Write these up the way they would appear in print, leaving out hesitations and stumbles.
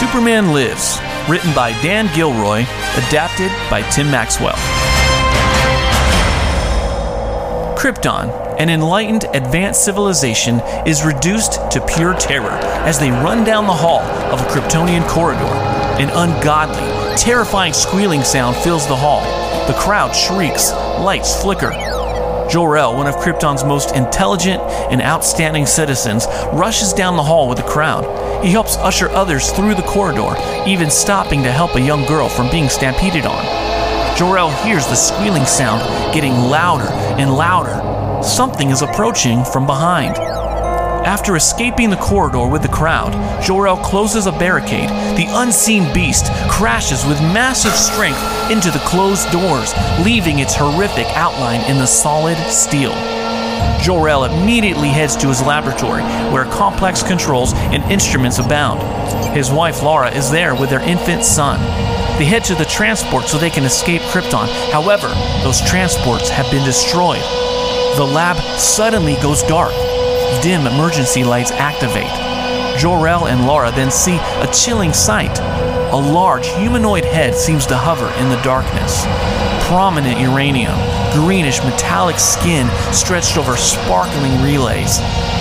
Superman Lives, written by Dan Gilroy, adapted by Tim Maxwell. Krypton, an enlightened, advanced civilization, is reduced to pure terror as they run down the hall of a Kryptonian corridor. An ungodly, terrifying squealing sound fills the hall. The crowd shrieks, lights flicker. Jor-El, one of Krypton's most intelligent and outstanding citizens, rushes down the hall with the crowd. He helps usher others through the corridor, even stopping to help a young girl from being stampeded on. Jor-El hears the squealing sound getting louder and louder. Something is approaching from behind. After escaping the corridor with the crowd, Jor-El closes a barricade. The unseen beast crashes with massive strength into the closed doors, leaving its horrific outline in the solid steel. Jor-El immediately heads to his laboratory, where complex controls and instruments abound. His wife Lara is there with their infant son. They head to the transport so they can escape Krypton. However, those transports have been destroyed. The lab suddenly goes dark. Dim emergency lights activate. Jor-El and Lara then see a chilling sight. A large humanoid head seems to hover in the darkness. Prominent uranium, greenish metallic skin stretched over sparkling relays,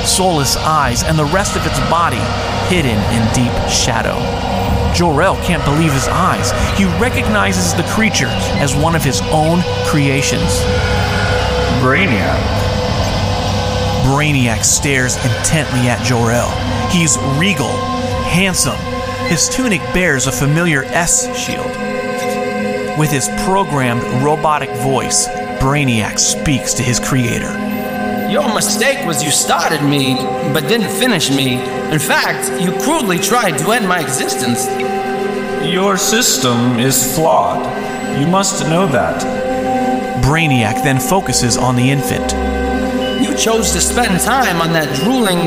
soulless eyes, and the rest of its body hidden in deep shadow. Jor-El can't believe his eyes. He recognizes the creature as one of his own creations. Brainiac stares intently at Jor-El. He's regal, handsome. His tunic bears a familiar S-shield. With his programmed robotic voice, Brainiac speaks to his creator. Your mistake was you started me, but didn't finish me. In fact, you crudely tried to end my existence. Your system is flawed. You must know that. Brainiac then focuses on the infant. You chose to spend time on that drooling,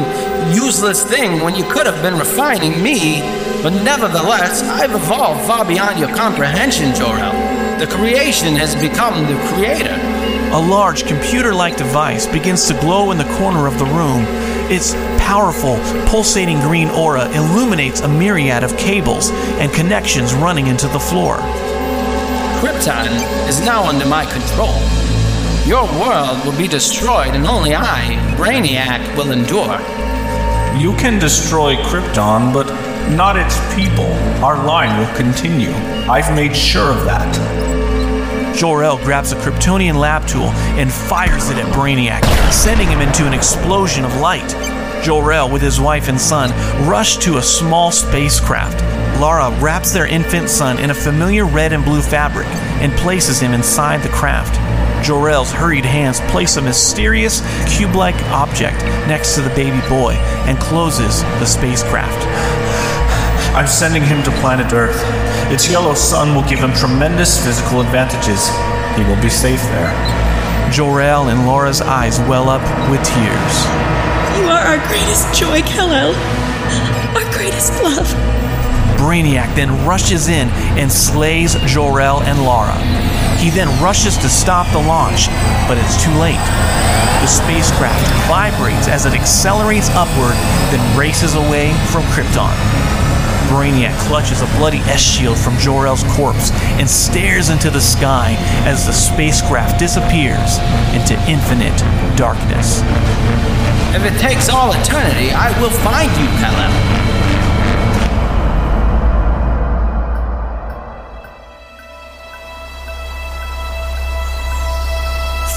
useless thing when you could have been refining me, but nevertheless, I've evolved far beyond your comprehension, Jor-El. The creation has become the creator. A large computer-like device begins to glow in the corner of the room. Its powerful, pulsating green aura illuminates a myriad of cables and connections running into the floor. Krypton is now under my control. Your world will be destroyed and only I, Brainiac, will endure. You can destroy Krypton, but not its people. Our line will continue. I've made sure of that. Jor-El grabs a Kryptonian lab tool and fires it at Brainiac, sending him into an explosion of light. Jor-El, with his wife and son, rush to a small spacecraft. Lara wraps their infant son in a familiar red and blue fabric and places him inside the craft. Jor-El's hurried hands place a mysterious, cube-like object next to the baby boy and closes the spacecraft. I'm sending him to planet Earth. Its yellow sun will give him tremendous physical advantages. He will be safe there. Jor-El and Lara's eyes well up with tears. You are our greatest joy, Kal-El. Our greatest love. Brainiac then rushes in and slays Jor-El and Lara. He then rushes to stop the launch, but it's too late. The spacecraft vibrates as it accelerates upward, then races away from Krypton. Brainiac clutches a bloody S-shield from Jor-El's corpse and stares into the sky as the spacecraft disappears into infinite darkness. If it takes all eternity, I will find you, Kal-El.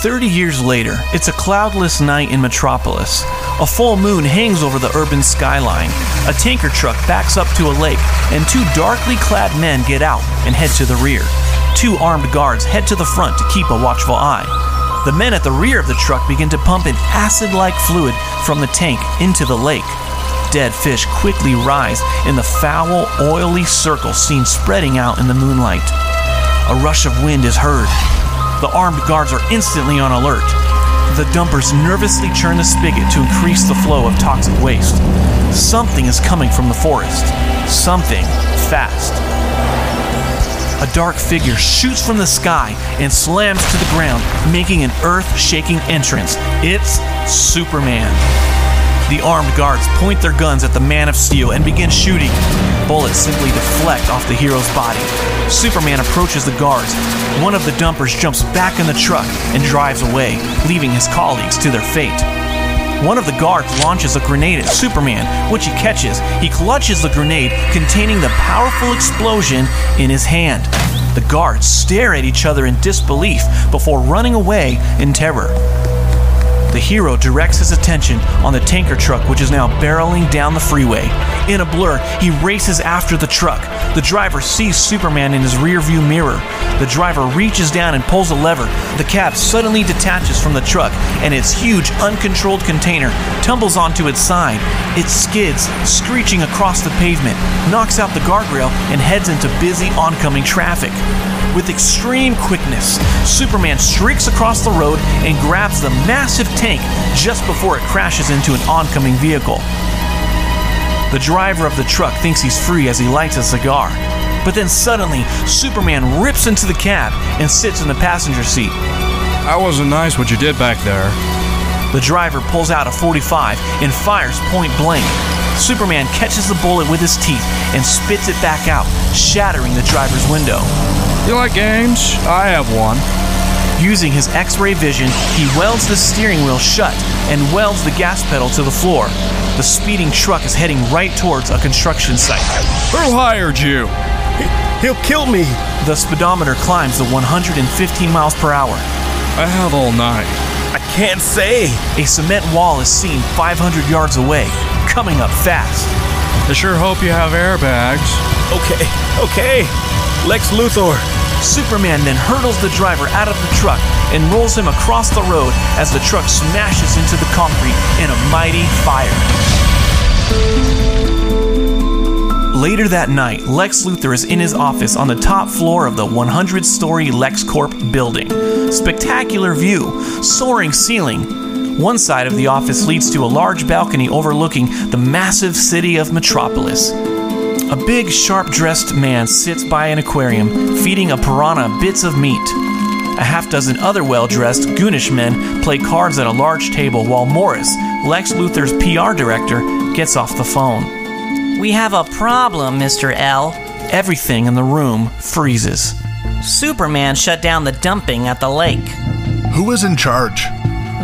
"30 years later, it's a cloudless night in Metropolis. A full moon hangs over the urban skyline. A tanker truck backs up to a lake, and two darkly clad men get out and head to the rear. Two armed guards head to the front to keep a watchful eye. The men at the rear of the truck begin to pump an acid-like fluid from the tank into the lake. Dead fish quickly rise in the foul, oily circle seen spreading out in the moonlight. A rush of wind is heard. The armed guards are instantly on alert. The dumpers nervously churn the spigot to increase the flow of toxic waste. Something is coming from the forest. Something fast. A dark figure shoots from the sky and slams to the ground, making an earth-shaking entrance. It's Superman. The armed guards point their guns at the Man of Steel and begin shooting. Bullets simply deflect off the hero's body. Superman approaches the guards. One of the dumpers jumps back in the truck and drives away, leaving his colleagues to their fate. One of the guards launches a grenade at Superman, which he catches. He clutches the grenade containing the powerful explosion in his hand. The guards stare at each other in disbelief before running away in terror. The hero directs his attention on the tanker truck, which is now barreling down the freeway. In a blur, he races after the truck. The driver sees Superman in his rearview mirror. The driver reaches down and pulls a lever. The cab suddenly detaches from the truck, and its huge, uncontrolled container tumbles onto its side. It skids, screeching across the pavement, knocks out the guardrail, and heads into busy oncoming traffic. With extreme quickness, Superman streaks across the road and grabs the massive tank just before it crashes into an oncoming vehicle. The driver of the truck thinks he's free as he lights a cigar. But then suddenly, Superman rips into the cab and sits in the passenger seat. That wasn't nice what you did back there. The driver pulls out a .45 and fires point blank. Superman catches the bullet with his teeth and spits it back out, shattering the driver's window. You like games? I have one. Using his X-ray vision, he welds the steering wheel shut and welds the gas pedal to the floor. The speeding truck is heading right towards a construction site. Who hired you? He'll kill me. The speedometer climbs to 115 miles per hour. I have all night. I can't say. A cement wall is seen 500 yards away, coming up fast. I sure hope you have airbags. Okay. Lex Luthor. Superman then hurdles the driver out of the truck and rolls him across the road as the truck smashes into the concrete in a mighty fire. Later that night, Lex Luthor is in his office on the top floor of the 100-story LexCorp building. Spectacular view, soaring ceiling. One side of the office leads to a large balcony overlooking the massive city of Metropolis. A big, sharp-dressed man sits by an aquarium, feeding a piranha bits of meat. A half-dozen other well-dressed, goonish men play cards at a large table while Morris, Lex Luthor's PR director, gets off the phone. We have a problem, Mr. L. Everything in the room freezes. Superman shut down the dumping at the lake. Who was in charge?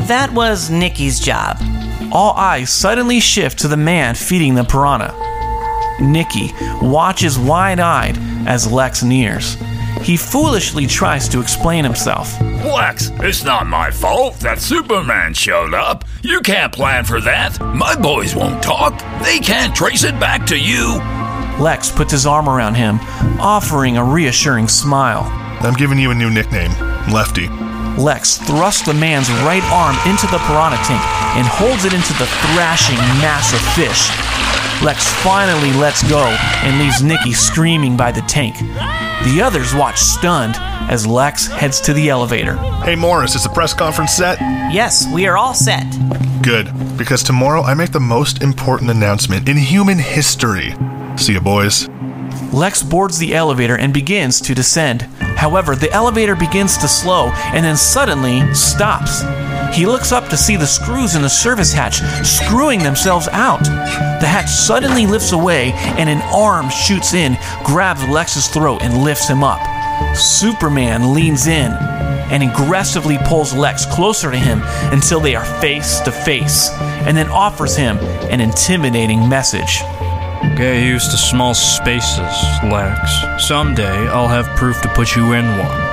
That was Nicky's job. All eyes suddenly shift to the man feeding the piranha. Nicky watches wide-eyed as Lex nears. He foolishly tries to explain himself. Lex, it's not my fault that Superman showed up. You can't plan for that. My boys won't talk. They can't trace it back to you. Lex puts his arm around him, offering a reassuring smile. I'm giving you a new nickname, Lefty. Lex thrusts the man's right arm into the piranha tank and holds it into the thrashing mass of fish. Lex finally lets go and leaves Nicky screaming by the tank. The others watch stunned as Lex heads to the elevator. Hey Morris, is the press conference set? Yes, we are all set. Good, because tomorrow I make the most important announcement in human history. See you, boys. Lex boards the elevator and begins to descend. However, the elevator begins to slow and then suddenly stops. He looks up to see the screws in the service hatch screwing themselves out. The hatch suddenly lifts away and an arm shoots in, grabs Lex's throat and lifts him up. Superman leans in and aggressively pulls Lex closer to him until they are face to face, and then offers him an intimidating message. Get used to small spaces, Lex. Someday I'll have proof to put you in one.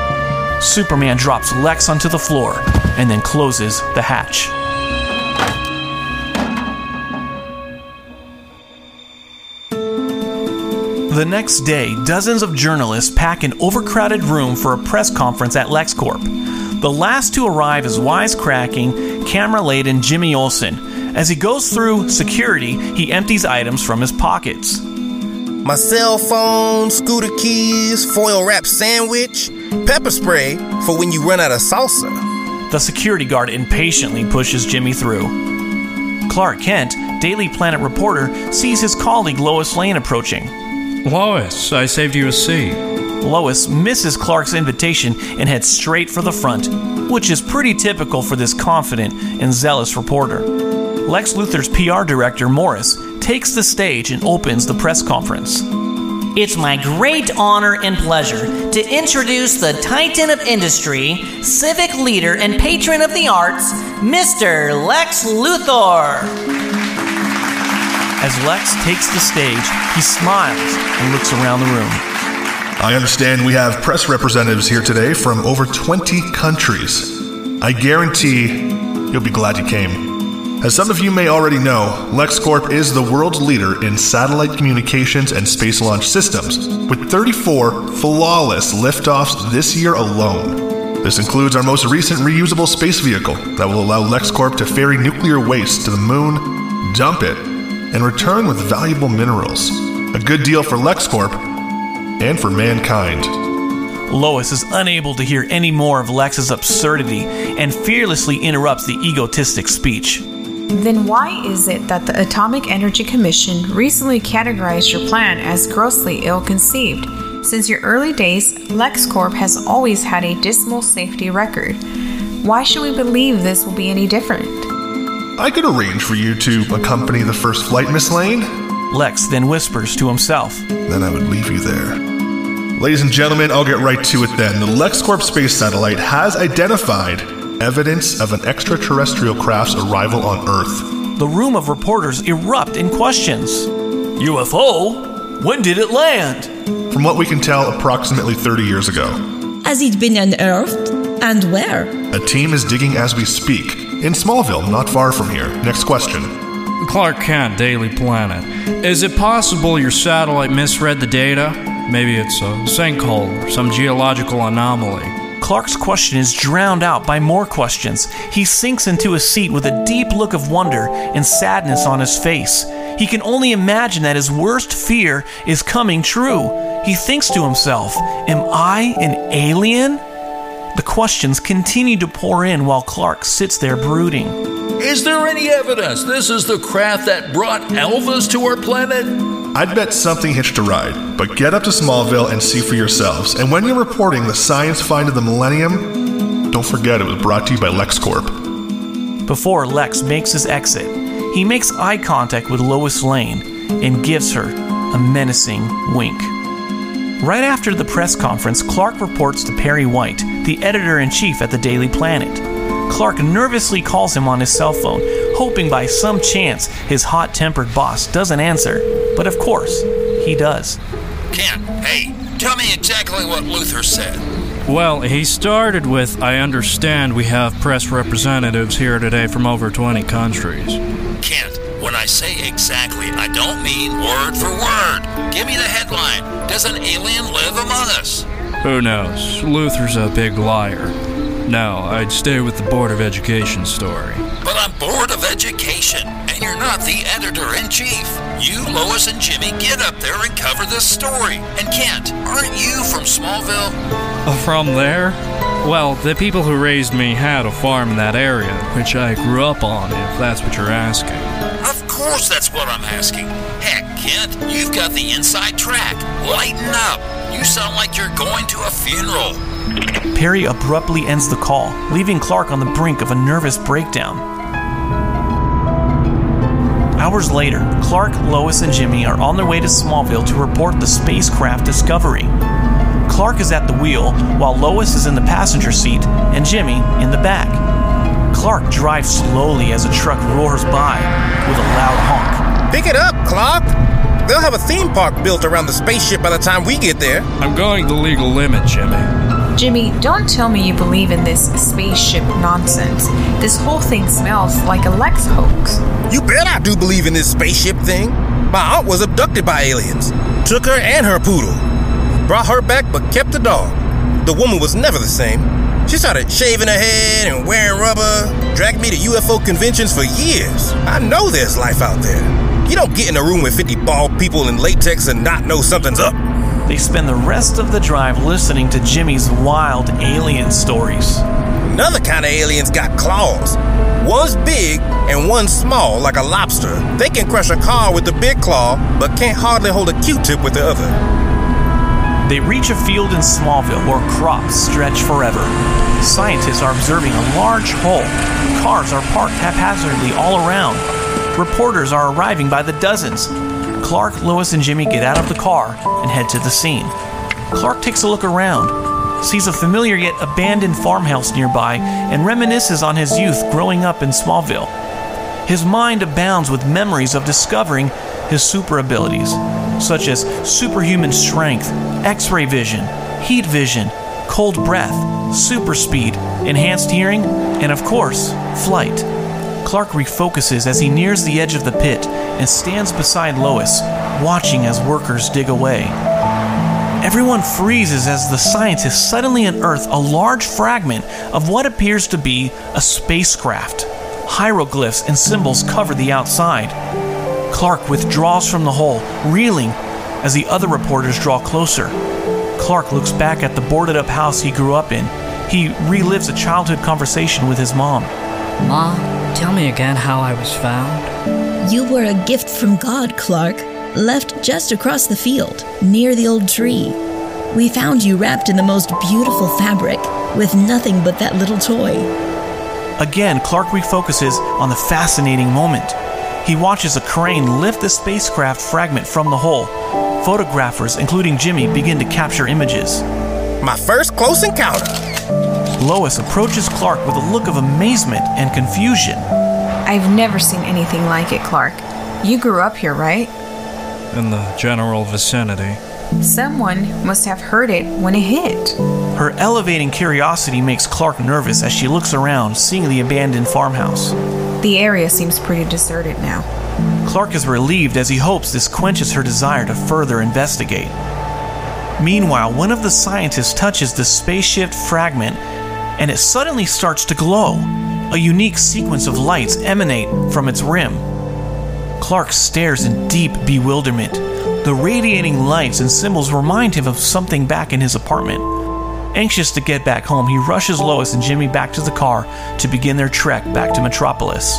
Superman drops Lex onto the floor and then closes the hatch. The next day, dozens of journalists pack an overcrowded room for a press conference at LexCorp. The last to arrive is wisecracking, camera-laden Jimmy Olsen. As he goes through security, he empties items from his pockets. My cell phone, scooter keys, foil-wrapped sandwich, pepper spray for when you run out of salsa. The security guard impatiently pushes Jimmy through. Clark Kent, Daily Planet reporter, sees his colleague Lois Lane approaching. Lois, I saved you a seat. Lois misses Clark's invitation and heads straight for the front, which is pretty typical for this confident and zealous reporter. Lex Luthor's PR director, Morris, takes the stage and opens the press conference. It's my great honor and pleasure to introduce the titan of industry, civic leader, and patron of the arts, Mr. Lex Luthor. As Lex takes the stage, he smiles and looks around the room. I understand we have press representatives here today from over 20 countries. I guarantee you'll be glad you came. As some of you may already know, LexCorp is the world's leader in satellite communications and space launch systems, with 34 flawless liftoffs this year alone. This includes our most recent reusable space vehicle that will allow LexCorp to ferry nuclear waste to the moon, dump it, and return with valuable minerals. A good deal for LexCorp and for mankind. Lois is unable to hear any more of Lex's absurdity and fearlessly interrupts the egotistic speech. Then why is it that the Atomic Energy Commission recently categorized your plan as grossly ill-conceived? Since your early days, LexCorp has always had a dismal safety record. Why should we believe this will be any different? I could arrange for you to accompany the first flight, Miss Lane. Lex then whispers to himself. Then I would leave you there. Ladies and gentlemen, I'll get right to it then. The LexCorp space satellite has identified evidence of an extraterrestrial craft's arrival on Earth. The room of reporters erupt in questions. UFO? When did it land? From what we can tell, approximately 30 years ago. Has it been unearthed? And where? A team is digging as we speak. In Smallville, not far from here. Next question. Clark Kent, Daily Planet. Is it possible your satellite misread the data? Maybe it's a sinkhole or some geological anomaly. Clark's question is drowned out by more questions. He sinks into his seat with a deep look of wonder and sadness on his face. He can only imagine that his worst fear is coming true. He thinks to himself, am I an alien? The questions continue to pour in while Clark sits there brooding. Is there any evidence this is the craft that brought Elvis to our planet? I'd bet something hitched a ride, but get up to Smallville and see for yourselves. And when you're reporting the science find of the millennium, don't forget it was brought to you by LexCorp. Before Lex makes his exit, he makes eye contact with Lois Lane and gives her a menacing wink. Right after the press conference, Clark reports to Perry White, the editor-in-chief at the Daily Planet. Clark nervously calls him on his cell phone, hoping by some chance his hot-tempered boss doesn't answer. But of course, he does. Ken, hey, tell me exactly what Luthor said. Well, he started with, I understand we have press representatives here today from over 20 countries. Kent, when I say exactly, I don't mean word for word. Give me the headline. Does an alien live among us? Who knows? Luthor's a big liar. No, I'd stay with the Board of Education story. But I'm Board of Education, and you're not the editor-in-chief. You, Lois, and Jimmy get up there and cover this story. And Kent, aren't you from Smallville? From there? Well, the people who raised me had a farm in that area, which I grew up on, if that's what you're asking. Of course that's what I'm asking. Heck, Kent, you've got the inside track. Lighten up. You sound like you're going to a funeral. Perry abruptly ends the call, leaving Clark on the brink of a nervous breakdown. Hours later, Clark, Lois, and Jimmy are on their way to Smallville to report the spacecraft discovery. Clark is at the wheel, while Lois is in the passenger seat and Jimmy in the back. Clark drives slowly as a truck roars by with a loud honk. Pick it up, Clark! They'll have a theme park built around the spaceship by the time we get there. I'm going the legal limit, Jimmy. Jimmy, don't tell me you believe in this spaceship nonsense. This whole thing smells like a Lex hoax. You bet I do believe in this spaceship thing. My aunt was abducted by aliens. Took her and her poodle. Brought her back but kept the dog. The woman was never the same. She started shaving her head and wearing rubber. Dragged me to UFO conventions for years. I know there's life out there. You don't get in a room with 50 bald people in latex and not know something's up. They spend the rest of the drive listening to Jimmy's wild alien stories. Another kind of alien's got claws. One's big and one's small, like a lobster. They can crush a car with the big claw, but can't hardly hold a Q-tip with the other. They reach a field in Smallville where crops stretch forever. Scientists are observing a large hole Cars are parked haphazardly all around. Reporters are arriving by the dozens. Clark, Lois, and Jimmy get out of the car and head to the scene. Clark takes a look around, sees a familiar yet abandoned farmhouse nearby, and reminisces on his youth growing up in Smallville. His mind abounds with memories of discovering his super abilities, such as superhuman strength, X-ray vision, heat vision, cold breath, super speed, enhanced hearing, and of course, flight. Clark refocuses as he nears the edge of the pit and stands beside Lois, watching as workers dig away. Everyone freezes as the scientists suddenly unearth a large fragment of what appears to be a spacecraft. Hieroglyphs and symbols cover the outside. Clark withdraws from the hole, reeling as the other reporters draw closer. Clark looks back at the boarded-up house he grew up in. He relives a childhood conversation with his mom. Ma, tell me again how I was found. You were a gift from God, Clark, left just across the field, near the old tree. We found you wrapped in the most beautiful fabric, with nothing but that little toy. Again, Clark refocuses on the fascinating moment. He watches a crane lift the spacecraft fragment from the hole. Photographers, including Jimmy, begin to capture images. My first close encounter. Lois approaches Clark with a look of amazement and confusion. I've never seen anything like it, Clark. You grew up here, right? In the general vicinity. Someone must have heard it when it hit. Her elevating curiosity makes Clark nervous as she looks around, seeing the abandoned farmhouse. The area seems pretty deserted now. Clark is relieved as he hopes this quenches her desire to further investigate. Meanwhile, one of the scientists touches the spaceship fragment, and it suddenly starts to glow. A unique sequence of lights emanate from its rim. Clark stares in deep bewilderment. The radiating lights and symbols remind him of something back in his apartment. Anxious to get back home, he rushes Lois and Jimmy back to the car to begin their trek back to Metropolis.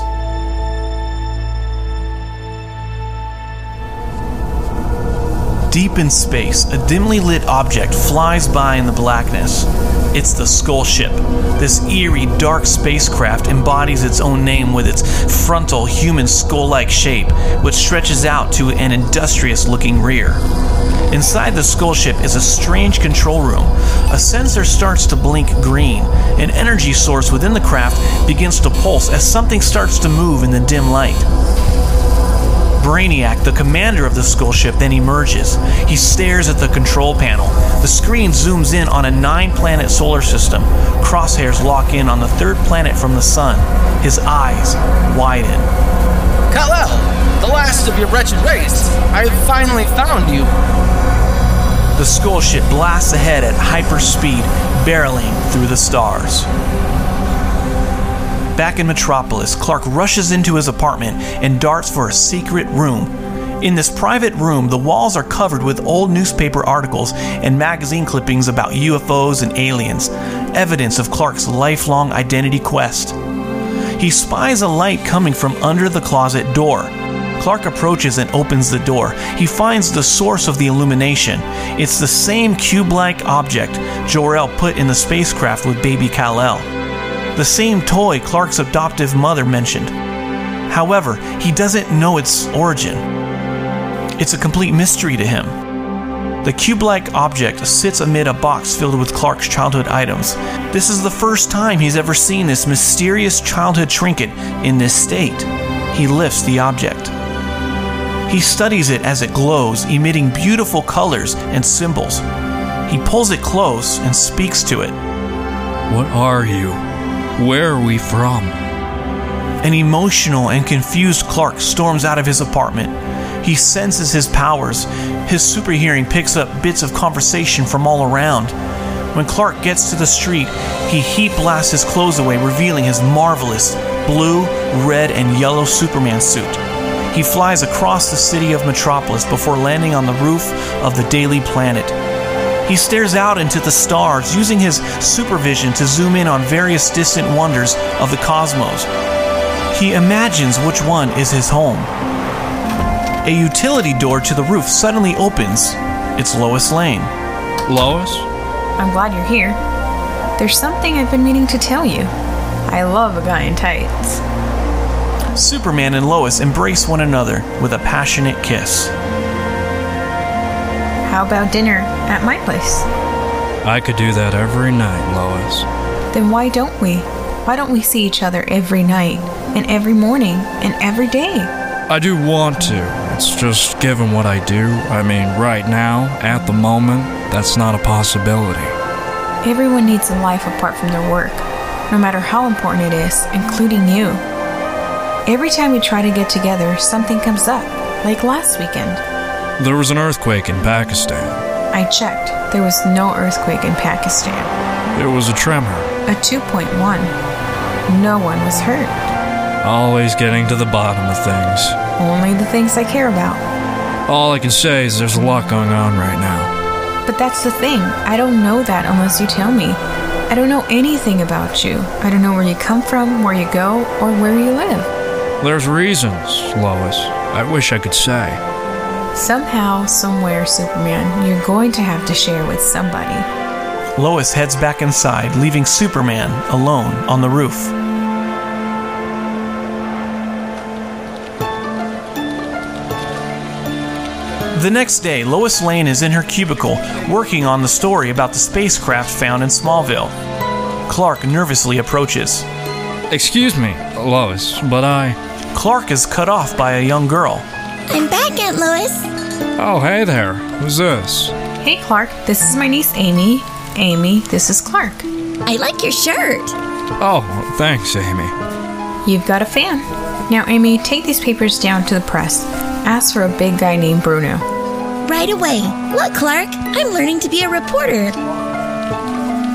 Deep in space, a dimly lit object flies by in the blackness. It's the Skull Ship. This eerie, dark spacecraft embodies its own name with its frontal, human skull-like shape, which stretches out to an industrious-looking rear. Inside the Skull Ship is a strange control room. A sensor starts to blink green. An energy source within the craft begins to pulse as something starts to move in the dim light. Brainiac, the commander of the Skull Ship, then emerges. He stares at the control panel. The screen zooms in on a 9-planet solar system. Crosshairs lock in on the 3rd planet from the sun. His eyes widen. Kal-El, the last of your wretched race. I have finally found you. The Skull Ship blasts ahead at hyperspeed, barreling through the stars. Back in Metropolis, Clark rushes into his apartment and darts for a secret room. In this private room, the walls are covered with old newspaper articles and magazine clippings about UFOs and aliens, evidence of Clark's lifelong identity quest. He spies a light coming from under the closet door. Clark approaches and opens the door. He finds the source of the illumination. It's the same cube-like object Jor-El put in the spacecraft with baby Kal-El. The same toy Clark's adoptive mother mentioned. However, he doesn't know its origin. It's a complete mystery to him. The cube-like object sits amid a box filled with Clark's childhood items. This is the first time he's ever seen this mysterious childhood trinket in this state. He lifts the object. He studies it as it glows, emitting beautiful colors and symbols. He pulls it close and speaks to it. What are you? Where are we from? An emotional and confused Clark storms out of his apartment. He senses his powers. His super hearing picks up bits of conversation from all around. When Clark gets to the street, he heat blasts his clothes away, revealing his marvelous blue, red, and yellow Superman suit. He flies across the city of Metropolis before landing on the roof of the Daily Planet. He stares out into the stars, using his supervision to zoom in on various distant wonders of the cosmos. He imagines which one is his home. A utility door to the roof suddenly opens. It's Lois Lane. Lois? I'm glad you're here. There's something I've been meaning to tell you. I love a guy in tights. Superman and Lois embrace one another with a passionate kiss. How about dinner at my place? I could do that every night, Lois. Then why don't we? Why don't we see each other every night, and every morning, and every day? I do want to. It's just given what I do. I mean, right now, at the moment, that's not a possibility. Everyone needs a life apart from their work, no matter how important it is, including you. Every time we try to get together, something comes up, like last weekend. There was an earthquake in Pakistan. I checked. There was no earthquake in Pakistan. There was a tremor. A 2.1. No one was hurt. Always getting to the bottom of things. Only the things I care about. All I can say is there's a lot going on right now. But that's the thing. I don't know that unless you tell me. I don't know anything about you. I don't know where you come from, where you go, or where you live. There's reasons, Lois. I wish I could say. Somehow, somewhere, Superman, you're going to have to share with somebody. Lois heads back inside, leaving Superman alone on the roof. The next day, Lois Lane is in her cubicle, working on the story about the spacecraft found in Smallville. Clark nervously approaches. Excuse me, Lois, but I... Clark is cut off by a young girl. I'm back, Aunt Lois. Oh, hey there. Who's this? Hey, Clark. This is my niece, Amy. Amy, this is Clark. I like your shirt. Oh, thanks, Amy. You've got a fan. Now, Amy, take these papers down to the press. Ask for a big guy named Bruno. Right away. Look, Clark, I'm learning to be a reporter.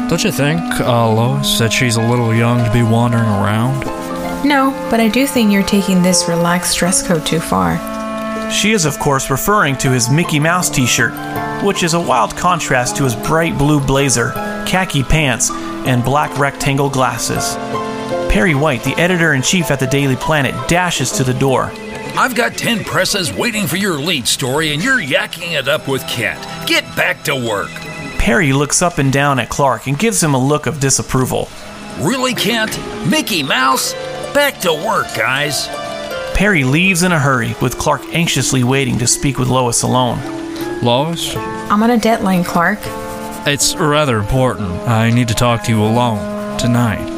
Don't you think, Lois, that she's a little young to be wandering around? No, but I do think you're taking this relaxed dress code too far. She is, of course, referring to his Mickey Mouse t-shirt, which is a wild contrast to his bright blue blazer, khaki pants, and black rectangle glasses. Perry White, the editor-in-chief at the Daily Planet, dashes to the door. I've got 10 presses waiting for your lead story, and you're yakking it up with Kent. Get back to work. Perry looks up and down at Clark and gives him a look of disapproval. Really, Kent? Mickey Mouse? Back to work, guys. Perry leaves in a hurry, with Clark anxiously waiting to speak with Lois alone. Lois? I'm on a deadline, Clark. It's rather important. I need to talk to you alone tonight.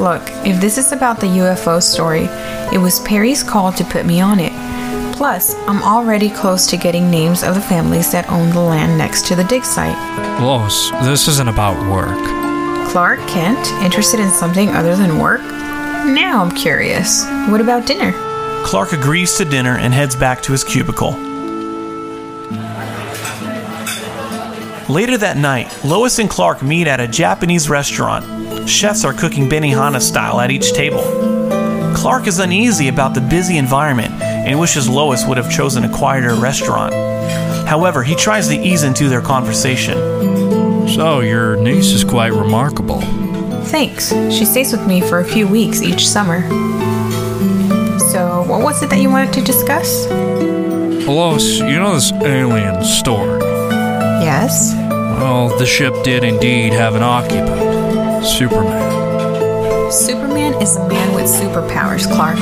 Look, if this is about the UFO story, it was Perry's call to put me on it. Plus, I'm already close to getting names of the families that own the land next to the dig site. Lois, this isn't about work. Clark Kent, interested in something other than work? Now I'm curious. What about dinner? Clark agrees to dinner and heads back to his cubicle. Later that night, Lois and Clark meet at a Japanese restaurant. Chefs are cooking Benihana style at each table. Clark is uneasy about the busy environment and wishes Lois would have chosen a quieter restaurant. However, he tries to ease into their conversation. So, your niece is quite remarkable. Thanks. She stays with me for a few weeks each summer. So, what was it that you wanted to discuss? Lois, you know this alien story? Yes. Well, the ship did indeed have an occupant. Superman. Superman is a man with superpowers, Clark.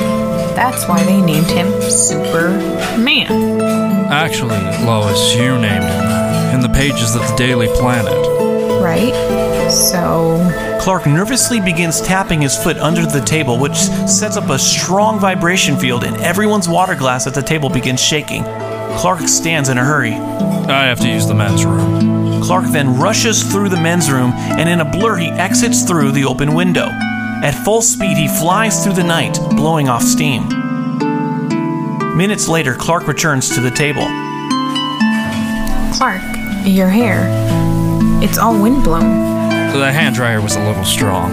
That's why they named him Superman. Actually, Lois, you named him in the pages of the Daily Planet. Right? So... Clark nervously begins tapping his foot under the table, which sets up a strong vibration field, and everyone's water glass at the table begins shaking. Clark stands in a hurry. I have to use the men's room. Clark then rushes through the men's room, and in a blur he exits through the open window. At full speed he flies through the night, blowing off steam. Minutes later, Clark returns to the table. Clark, your hair. It's all windblown. The hand dryer was a little strong.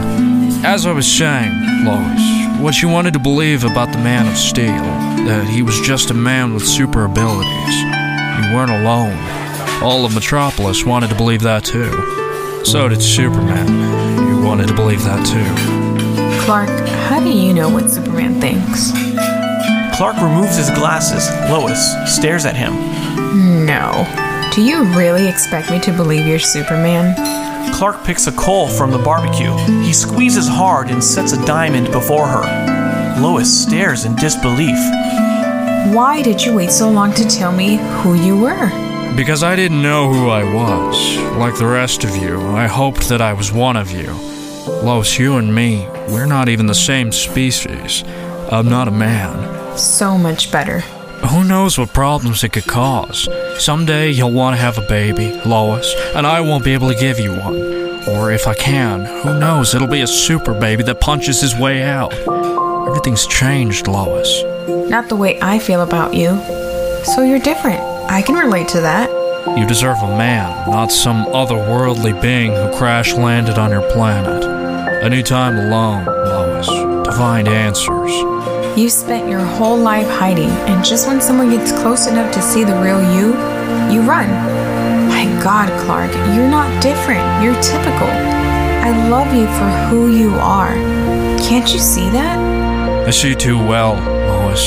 As I was saying, Lois, what you wanted to believe about the Man of Steel, that he was just a man with super abilities. You weren't alone. All of Metropolis wanted to believe that too. So did Superman. You wanted to believe that too. Clark, how do you know what Superman thinks? Clark removes his glasses. Lois stares at him. No. Do you really expect me to believe you're Superman? Clark picks a coal from the barbecue. He squeezes hard and sets a diamond before her. Lois stares in disbelief. Why did you wait so long to tell me who you were? Because I didn't know who I was. Like the rest of you, I hoped that I was one of you. Lois, you and me, we're not even the same species. I'm not a man. So much better. Who knows what problems it could cause? Someday you'll want to have a baby, Lois, and I won't be able to give you one. Or if I can, who knows, it'll be a super baby that punches his way out. Everything's changed, Lois. Not the way I feel about you. So you're different. I can relate to that. You deserve a man, not some otherworldly being who crash-landed on your planet. I need time alone, Lois, to find answers. You spent your whole life hiding, and just when someone gets close enough to see the real you, you run. My God, Clark, you're not different. You're typical. I love you for who you are. Can't you see that? I see you too well, Lois.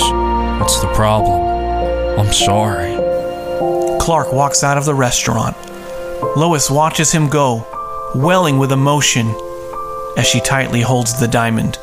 That's the problem. I'm sorry. Clark walks out of the restaurant. Lois watches him go, welling with emotion as she tightly holds the diamond.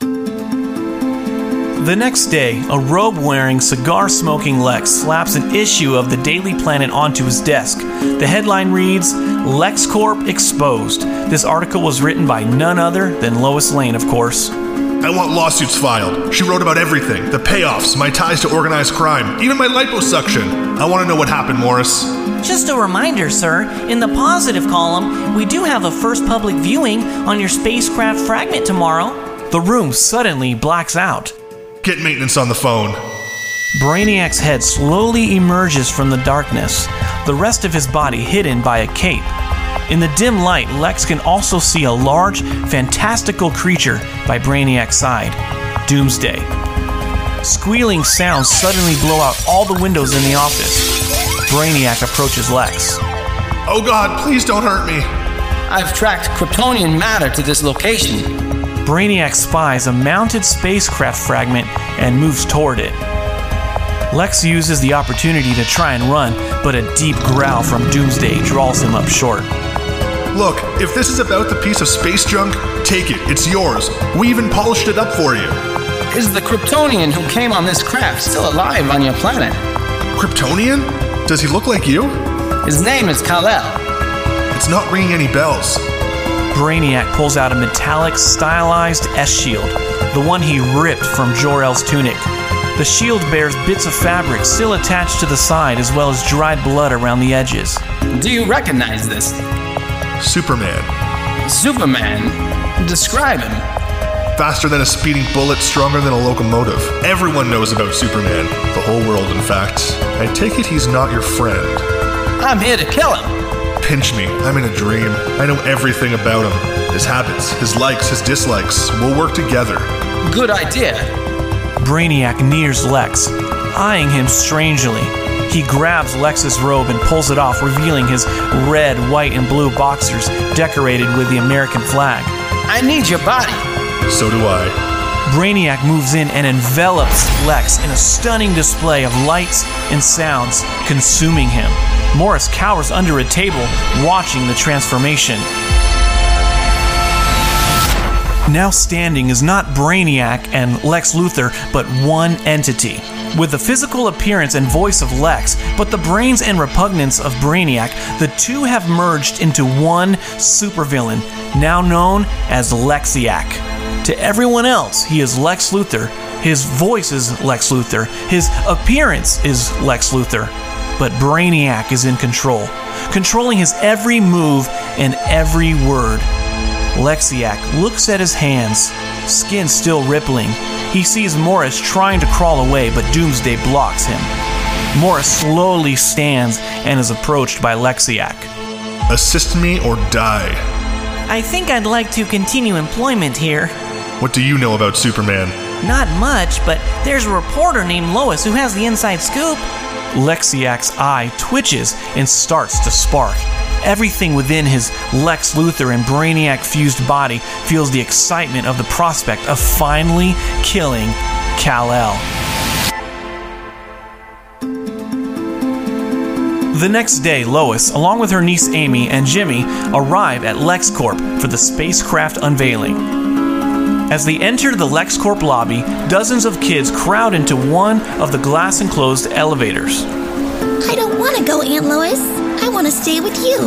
The next day, a robe-wearing, cigar-smoking Lex slaps an issue of the Daily Planet onto his desk. The headline reads, LexCorp Exposed. This article was written by none other than Lois Lane, of course. I want lawsuits filed. She wrote about everything. The payoffs, my ties to organized crime, even my liposuction. I want to know what happened, Morris. Just a reminder, sir. In the positive column, we do have a first public viewing on your spacecraft fragment tomorrow. The room suddenly blacks out. Get maintenance on the phone. Brainiac's head slowly emerges from the darkness, the rest of his body hidden by a cape. In the dim light, Lex can also see a large, fantastical creature by Brainiac's side, Doomsday. Squealing sounds suddenly blow out all the windows in the office. Brainiac approaches Lex. Oh God, please don't hurt me. I've tracked Kryptonian matter to this location. Brainiac spies a mounted spacecraft fragment and moves toward it. Lex uses the opportunity to try and run, but a deep growl from Doomsday draws him up short. Look, if this is about the piece of space junk, take it. It's yours. We even polished it up for you. Is the Kryptonian who came on this craft still alive on your planet? Kryptonian? Does he look like you? His name is Kal-El. It's not ringing any bells. Brainiac pulls out a metallic, stylized S-shield, the one he ripped from Jor-El's tunic. The shield bears bits of fabric still attached to the side as well as dried blood around the edges. Do you recognize this? Superman? Describe him. Faster than a speeding bullet, stronger than a locomotive. Everyone knows about Superman. The whole world, in fact. I take it he's not your friend. I'm here to kill him. Pinch me. I'm in a dream. I know everything about him. His habits, his likes, his dislikes. We'll work together. Good idea. Brainiac nears Lex, eyeing him strangely. He grabs Lex's robe and pulls it off, revealing his red, white, and blue boxers decorated with the American flag. I need your body. So do I. Brainiac moves in and envelops Lex in a stunning display of lights and sounds, consuming him. Morris cowers under a table, watching the transformation. Now standing is not Brainiac and Lex Luthor, but one entity. With the physical appearance and voice of Lex, but the brains and repugnance of Brainiac, the two have merged into one supervillain, now known as Lexiac. To everyone else, he is Lex Luthor, his voice is Lex Luthor, his appearance is Lex Luthor. But Brainiac is in control, controlling his every move and every word. Lexiac looks at his hands, skin still rippling. He sees Morris trying to crawl away, but Doomsday blocks him. Morris slowly stands and is approached by Lexiac. Assist me or die. I think I'd like to continue employment here. What do you know about Superman? Not much, but there's a reporter named Lois who has the inside scoop. Lexiac's eye twitches and starts to spark. Everything within his Lex Luthor and Brainiac-fused body feels the excitement of the prospect of finally killing Kal-El. The next day, Lois, along with her niece Amy and Jimmy, arrive at LexCorp for the spacecraft unveiling. As they enter the LexCorp lobby, dozens of kids crowd into one of the glass-enclosed elevators. I don't want to go, Aunt Lois. I want to stay with you.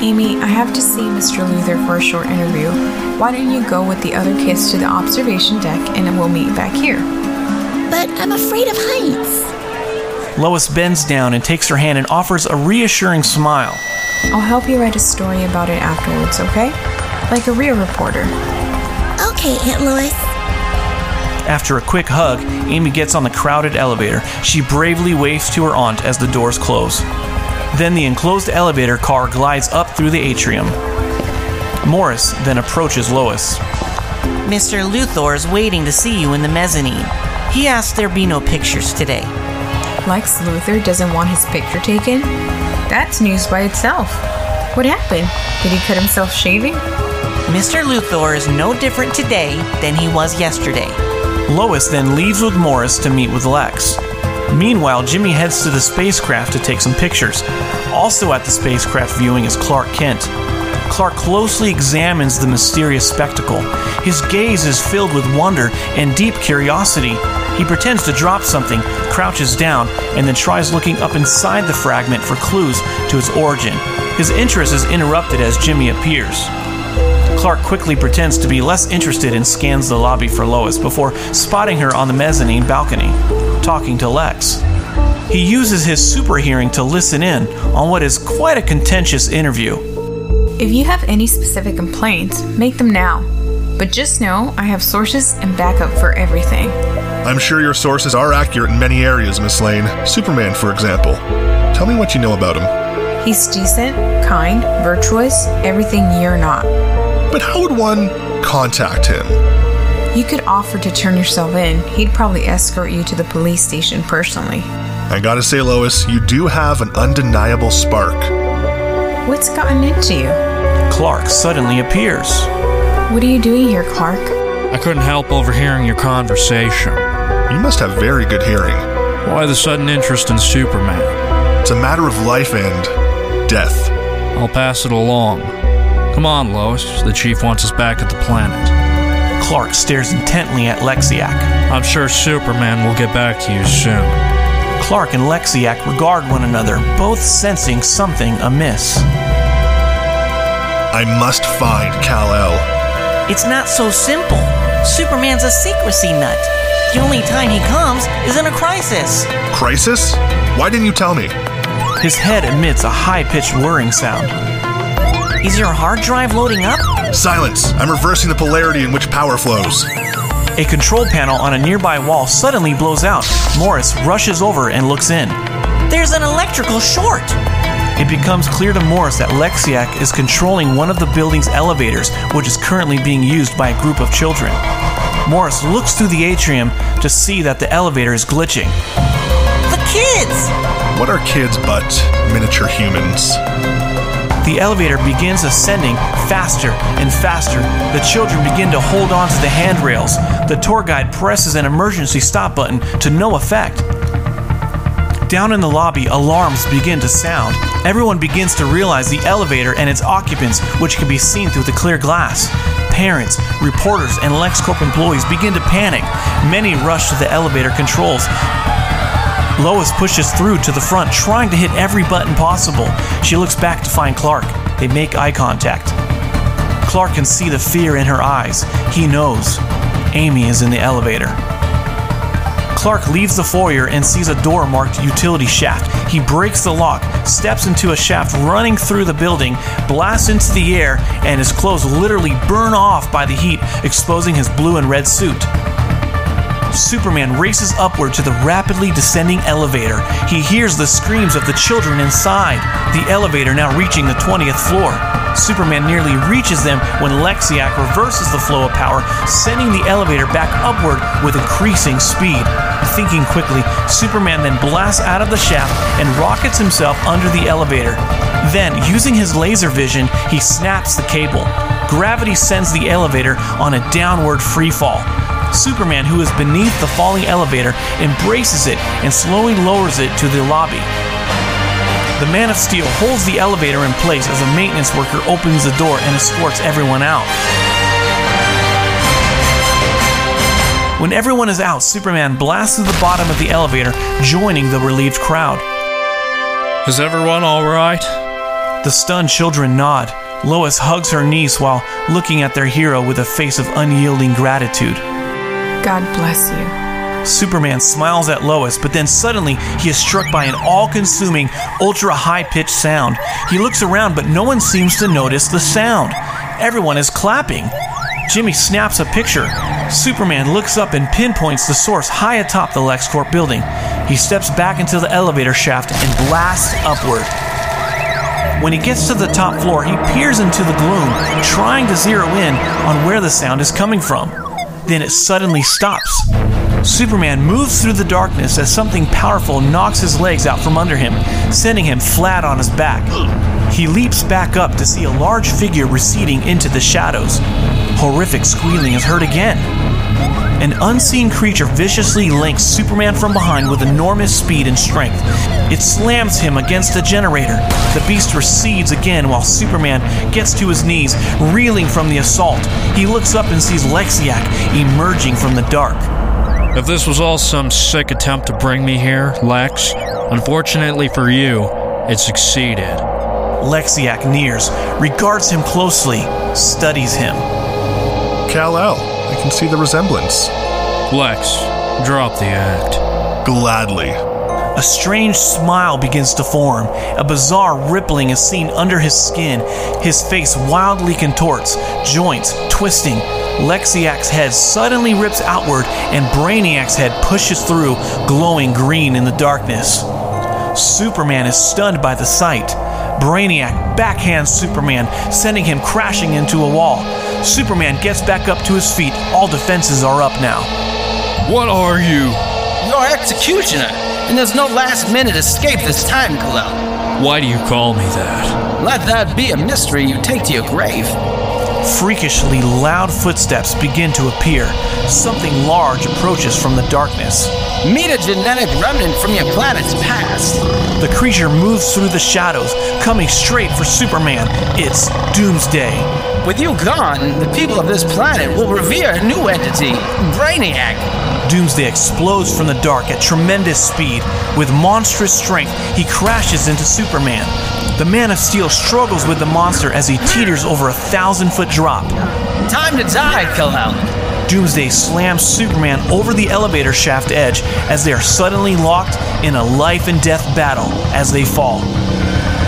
Amy, I have to see Mr. Luthor for a short interview. Why don't you go with the other kids to the observation deck and we'll meet back here? But I'm afraid of heights. Lois bends down and takes her hand and offers a reassuring smile. I'll help you write a story about it afterwards, okay? Like a real reporter. Okay, Aunt Lois. After a quick hug, Amy gets on the crowded elevator. She bravely waves to her aunt as the doors close. Then the enclosed elevator car glides up through the atrium. Morris then approaches Lois. Mr. Luthor is waiting to see you in the mezzanine. He asked there be no pictures today. Lex Luthor doesn't want his picture taken? That's news by itself. What happened? Did he cut himself shaving? Mr. Luthor is no different today than he was yesterday. Lois then leaves with Morris to meet with Lex. Meanwhile, Jimmy heads to the spacecraft to take some pictures. Also at the spacecraft viewing is Clark Kent. Clark closely examines the mysterious spectacle. His gaze is filled with wonder and deep curiosity. He pretends to drop something, crouches down, and then tries looking up inside the fragment for clues to its origin. His interest is interrupted as Jimmy appears. Clark quickly pretends to be less interested and scans the lobby for Lois before spotting her on the mezzanine balcony, talking to Lex. He uses his super hearing to listen in on what is quite a contentious interview. If you have any specific complaints, make them now. But just know I have sources and backup for everything. I'm sure your sources are accurate in many areas, Miss Lane. Superman, for example. Tell me what you know about him. He's decent, kind, virtuous, everything you're not. But how would one contact him? You could offer to turn yourself in. He'd probably escort you to the police station personally. I gotta say, Lois, you do have an undeniable spark. What's gotten into you? Clark suddenly appears. What are you doing here, Clark? I couldn't help overhearing your conversation. You must have very good hearing. Why the sudden interest in Superman? It's a matter of life and death. I'll pass it along. Come on, Lois. The Chief wants us back at the planet. Clark stares intently at Lexiak. I'm sure Superman will get back to you soon. Clark and Lexiak regard one another, both sensing something amiss. I must find Kal-El. It's not so simple. Superman's a secrecy nut. The only time he comes is in a crisis. Crisis? Why didn't you tell me? His head emits a high-pitched whirring sound. Is your hard drive loading up? Silence! I'm reversing the polarity in which power flows. A control panel on a nearby wall suddenly blows out. Morris rushes over and looks in. There's an electrical short! It becomes clear to Morris that Lexiak is controlling one of the building's elevators, which is currently being used by a group of children. Morris looks through the atrium to see that the elevator is glitching. The kids! What are kids but miniature humans? The elevator begins ascending faster and faster. The children begin to hold on to the handrails. The tour guide presses an emergency stop button to no effect. Down in the lobby, alarms begin to sound. Everyone begins to realize the elevator and its occupants, which can be seen through the clear glass. Parents, reporters, and LexCorp employees begin to panic. Many rush to the elevator controls. Lois pushes through to the front, trying to hit every button possible. She looks back to find Clark. They make eye contact. Clark can see the fear in her eyes. He knows. Amy is in the elevator. Clark leaves the foyer and sees a door marked utility shaft. He breaks the lock, steps into a shaft running through the building, blasts into the air, and his clothes literally burn off by the heat, exposing his blue and red suit. Superman races upward to the rapidly descending elevator. He hears the screams of the children inside. The elevator now reaching the 20th floor. Superman nearly reaches them when Lexiak reverses the flow of power, sending the elevator back upward with increasing speed. Thinking quickly, Superman then blasts out of the shaft and rockets himself under the elevator. Then, using his laser vision, he snaps the cable. Gravity sends the elevator on a downward freefall. Superman, who is beneath the falling elevator, embraces it and slowly lowers it to the lobby. The Man of Steel holds the elevator in place as a maintenance worker opens the door and escorts everyone out. When everyone is out, Superman blasts through the bottom of the elevator, joining the relieved crowd. Is everyone all right? The stunned children nod. Lois hugs her niece while looking at their hero with a face of unyielding gratitude. God bless you. Superman smiles at Lois, but then suddenly he is struck by an all-consuming, ultra-high-pitched sound. He looks around, but no one seems to notice the sound. Everyone is clapping. Jimmy snaps a picture. Superman looks up and pinpoints the source high atop the LexCorp building. He steps back into the elevator shaft and blasts upward. When he gets to the top floor, he peers into the gloom, trying to zero in on where the sound is coming from. Then it suddenly stops. Superman moves through the darkness as something powerful knocks his legs out from under him, sending him flat on his back. He leaps back up to see a large figure receding into the shadows. Horrific squealing is heard again. An unseen creature viciously links Superman from behind with enormous speed and strength. It slams him against a generator. The beast recedes again while Superman gets to his knees, reeling from the assault. He looks up and sees Lexiac emerging from the dark. If this was all some sick attempt to bring me here, Lex, unfortunately for you, it succeeded. Lexiac nears, regards him closely, studies him. Kal-El, I can see the resemblance. Lex, drop the act. Gladly. A strange smile begins to form. A bizarre rippling is seen under his skin. His face wildly contorts, joints twisting. Lexiac's head suddenly rips outward, and Brainiac's head pushes through, glowing green in the darkness. Superman is stunned by the sight. Brainiac backhands Superman, sending him crashing into a wall. Superman gets back up to his feet. All defenses are up now. What are you? Your executioner. And there's no last-minute escape this time, Kal-El. Why do you call me that? Let that be a mystery you take to your grave. Freakishly loud footsteps begin to appear. Something large approaches from the darkness. Meet a genetic remnant from your planet's past. The creature moves through the shadows, coming straight for Superman. It's Doomsday. With you gone, the people of this planet will revere a new entity, Brainiac. Doomsday explodes from the dark at tremendous speed. With monstrous strength, he crashes into Superman. The Man of Steel struggles with the monster as he teeters over a 1,000-foot drop. Time to die, Kal-El. Doomsday slams Superman over the elevator shaft edge as they are suddenly locked in a life-and-death battle as they fall.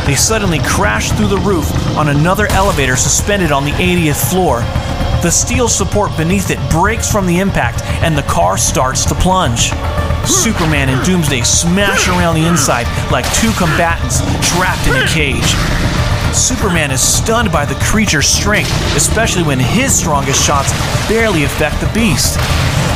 They suddenly crash through the roof on another elevator suspended on the 80th floor. The steel support beneath it breaks from the impact, and the car starts to plunge. Superman and Doomsday smash around the inside like two combatants trapped in a cage. Superman is stunned by the creature's strength, especially when his strongest shots barely affect the beast.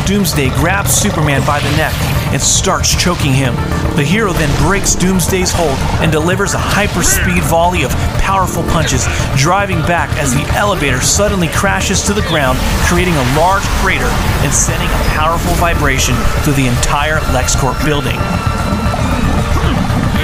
Doomsday grabs Superman by the neck and starts choking him. The hero then breaks Doomsday's hold and delivers a hyper-speed volley of powerful punches, driving back as the elevator suddenly crashes to the ground, creating a large crater and sending a powerful vibration through the entire LexCorp building.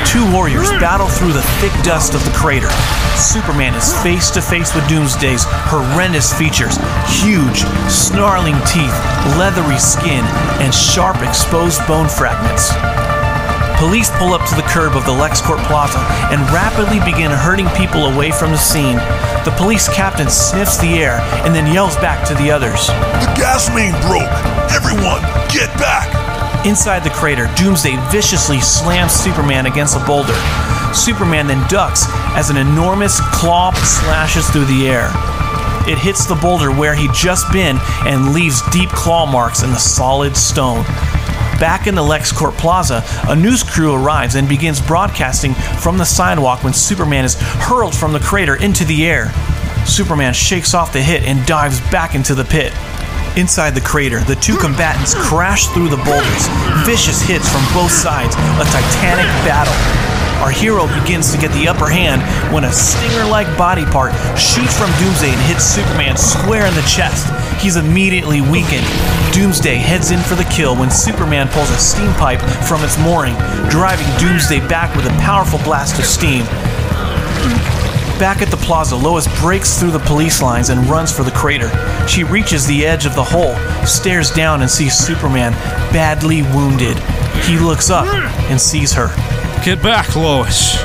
Two warriors battle through the thick dust of the crater. Superman is face-to-face with Doomsday's horrendous features. Huge, snarling teeth, leathery skin, and sharp, exposed bone fragments. Police pull up to the curb of the LexCorp Plaza and rapidly begin herding people away from the scene. The police captain sniffs the air and then yells back to the others. The gas main broke! Everyone, get back! Inside the crater, Doomsday viciously slams Superman against a boulder. Superman then ducks as an enormous claw slashes through the air. It hits the boulder where he'd just been and leaves deep claw marks in the solid stone. Back in the LexCorp Plaza, a news crew arrives and begins broadcasting from the sidewalk when Superman is hurled from the crater into the air. Superman shakes off the hit and dives back into the pit. Inside the crater, the two combatants crash through the boulders. Vicious hits from both sides, a titanic battle. Our hero begins to get the upper hand when a stinger-like body part shoots from Doomsday and hits Superman square in the chest. He's immediately weakened. Doomsday heads in for the kill when Superman pulls a steam pipe from its mooring, driving Doomsday back with a powerful blast of steam. Back at the plaza, Lois breaks through the police lines and runs for the crater. She reaches the edge of the hole, stares down, and sees Superman badly wounded. He looks up and sees her. Get back, Lois.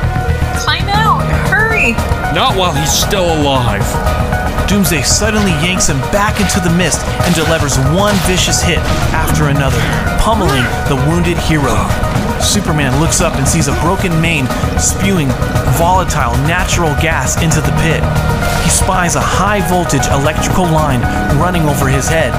Climb out. Hurry. Not while he's still alive. Doomsday suddenly yanks him back into the mist and delivers one vicious hit after another, pummeling the wounded hero. Superman looks up and sees a broken mane spewing volatile natural gas into the pit. He spies a high-voltage electrical line running over his head.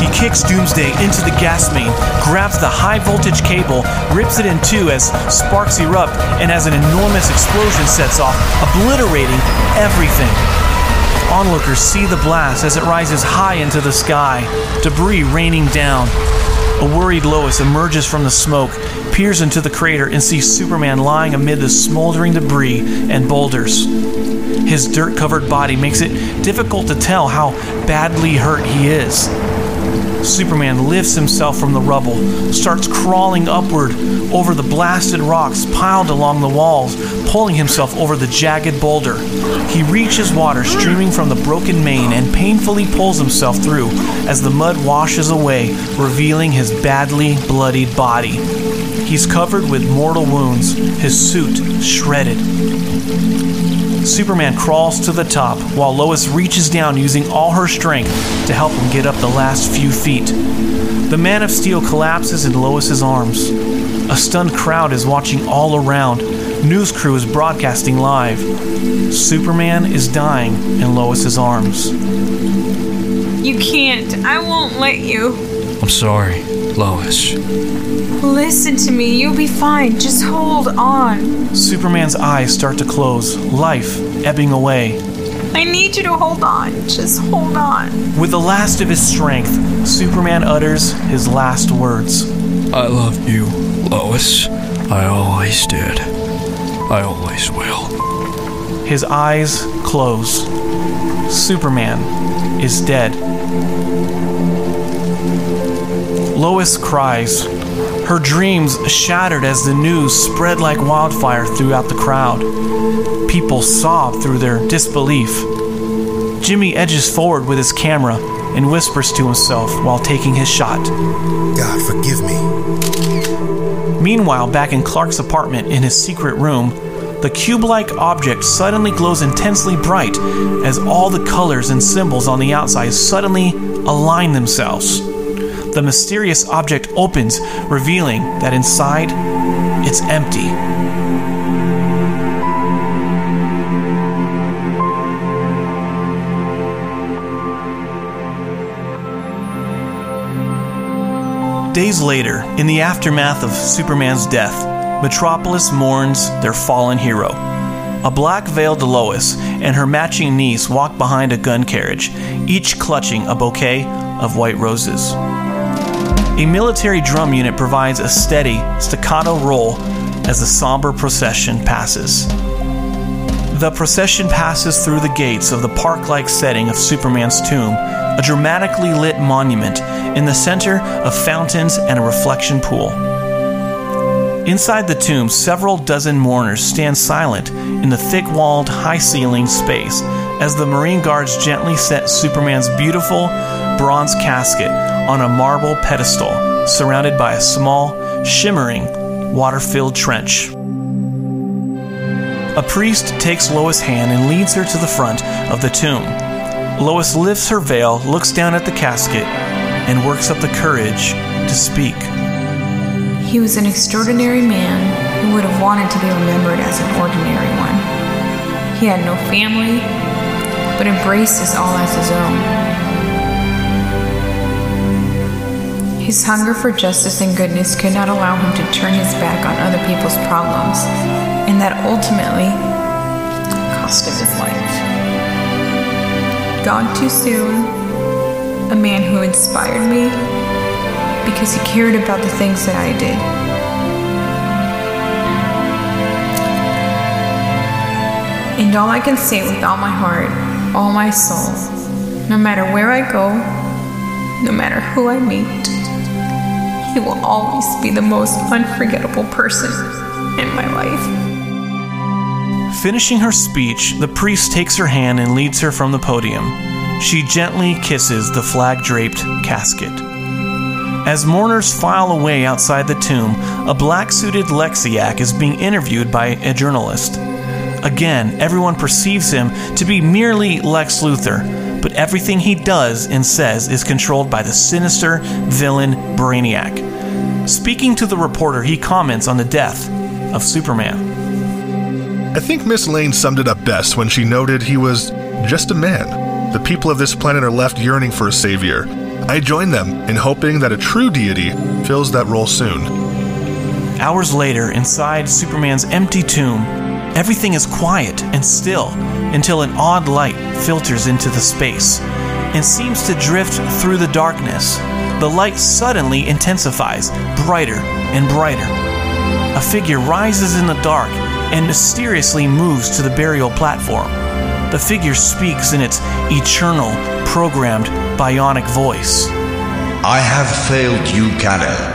He kicks Doomsday into the gas main, grabs the high-voltage cable, rips it in two as sparks erupt, and as an enormous explosion sets off, obliterating everything. Onlookers see the blast as it rises high into the sky, debris raining down. A worried Lois emerges from the smoke, peers into the crater, and sees Superman lying amid the smoldering debris and boulders. His dirt-covered body makes it difficult to tell how badly hurt he is. Superman lifts himself from the rubble, starts crawling upward over the blasted rocks piled along the walls, pulling himself over the jagged boulder. He reaches water streaming from the broken mane and painfully pulls himself through as the mud washes away, revealing his badly bloodied body. He's covered with mortal wounds, his suit shredded. Superman crawls to the top while Lois reaches down using all her strength to help him get up the last few feet. The Man of Steel collapses in Lois's arms. A stunned crowd is watching all around. News crew is broadcasting live. Superman is dying in Lois's arms. You can't. I won't let you. I'm sorry, Lois. Listen to me. You'll be fine. Just hold on. Superman's eyes start to close, life ebbing away. I need you to hold on. Just hold on. With the last of his strength, Superman utters his last words. I love you, Lois. I always did. I always will. His eyes close. Superman is dead. Lois cries. Her dreams shattered as the news spread like wildfire throughout the crowd. People sobbed through their disbelief. Jimmy edges forward with his camera and whispers to himself while taking his shot. God, forgive me. Meanwhile, back in Clark's apartment in his secret room, the cube-like object suddenly glows intensely bright as all the colors and symbols on the outside suddenly align themselves. The mysterious object opens, revealing that inside, it's empty. Days later, in the aftermath of Superman's death, Metropolis mourns their fallen hero. A black-veiled Lois and her matching niece walk behind a gun carriage, each clutching a bouquet of white roses. A military drum unit provides a steady, staccato roll as the somber procession passes. The procession passes through the gates of the park-like setting of Superman's tomb, a dramatically lit monument in the center of fountains and a reflection pool. Inside the tomb, several dozen mourners stand silent in the thick-walled, high-ceilinged space as the Marine Guards gently set Superman's beautiful bronze casket on a marble pedestal, surrounded by a small, shimmering, water-filled trench. A priest takes Lois' hand and leads her to the front of the tomb. Lois lifts her veil, looks down at the casket, and works up the courage to speak. He was an extraordinary man who would have wanted to be remembered as an ordinary one. He had no family, but embraced us all as his own. His hunger for justice and goodness could not allow him to turn his back on other people's problems, and that ultimately cost him his life. Gone too soon, a man who inspired me because he cared about the things that I did. and all I can say with all my heart, all my soul, no matter where I go, no matter who I meet, he will always be the most unforgettable person in my life. Finishing her speech, the priest takes her hand and leads her from the podium. She gently kisses the flag-draped casket. As mourners file away outside the tomb, a black-suited Lexiac is being interviewed by a journalist. Again, everyone perceives him to be merely Lex Luthor, but everything he does and says is controlled by the sinister villain Brainiac. Speaking to the reporter, he comments on the death of Superman. I think Miss Lane summed it up best when she noted he was just a man. The people of this planet are left yearning for a savior. I join them in hoping that a true deity fills that role soon. Hours later, inside Superman's empty tomb, everything is quiet and still until an odd light filters into the space and seems to drift through the darkness. The light suddenly intensifies, brighter and brighter. A figure rises in the dark and mysteriously moves to the burial platform. The figure speaks in its eternal, programmed, bionic voice. I have failed you, Kal-El.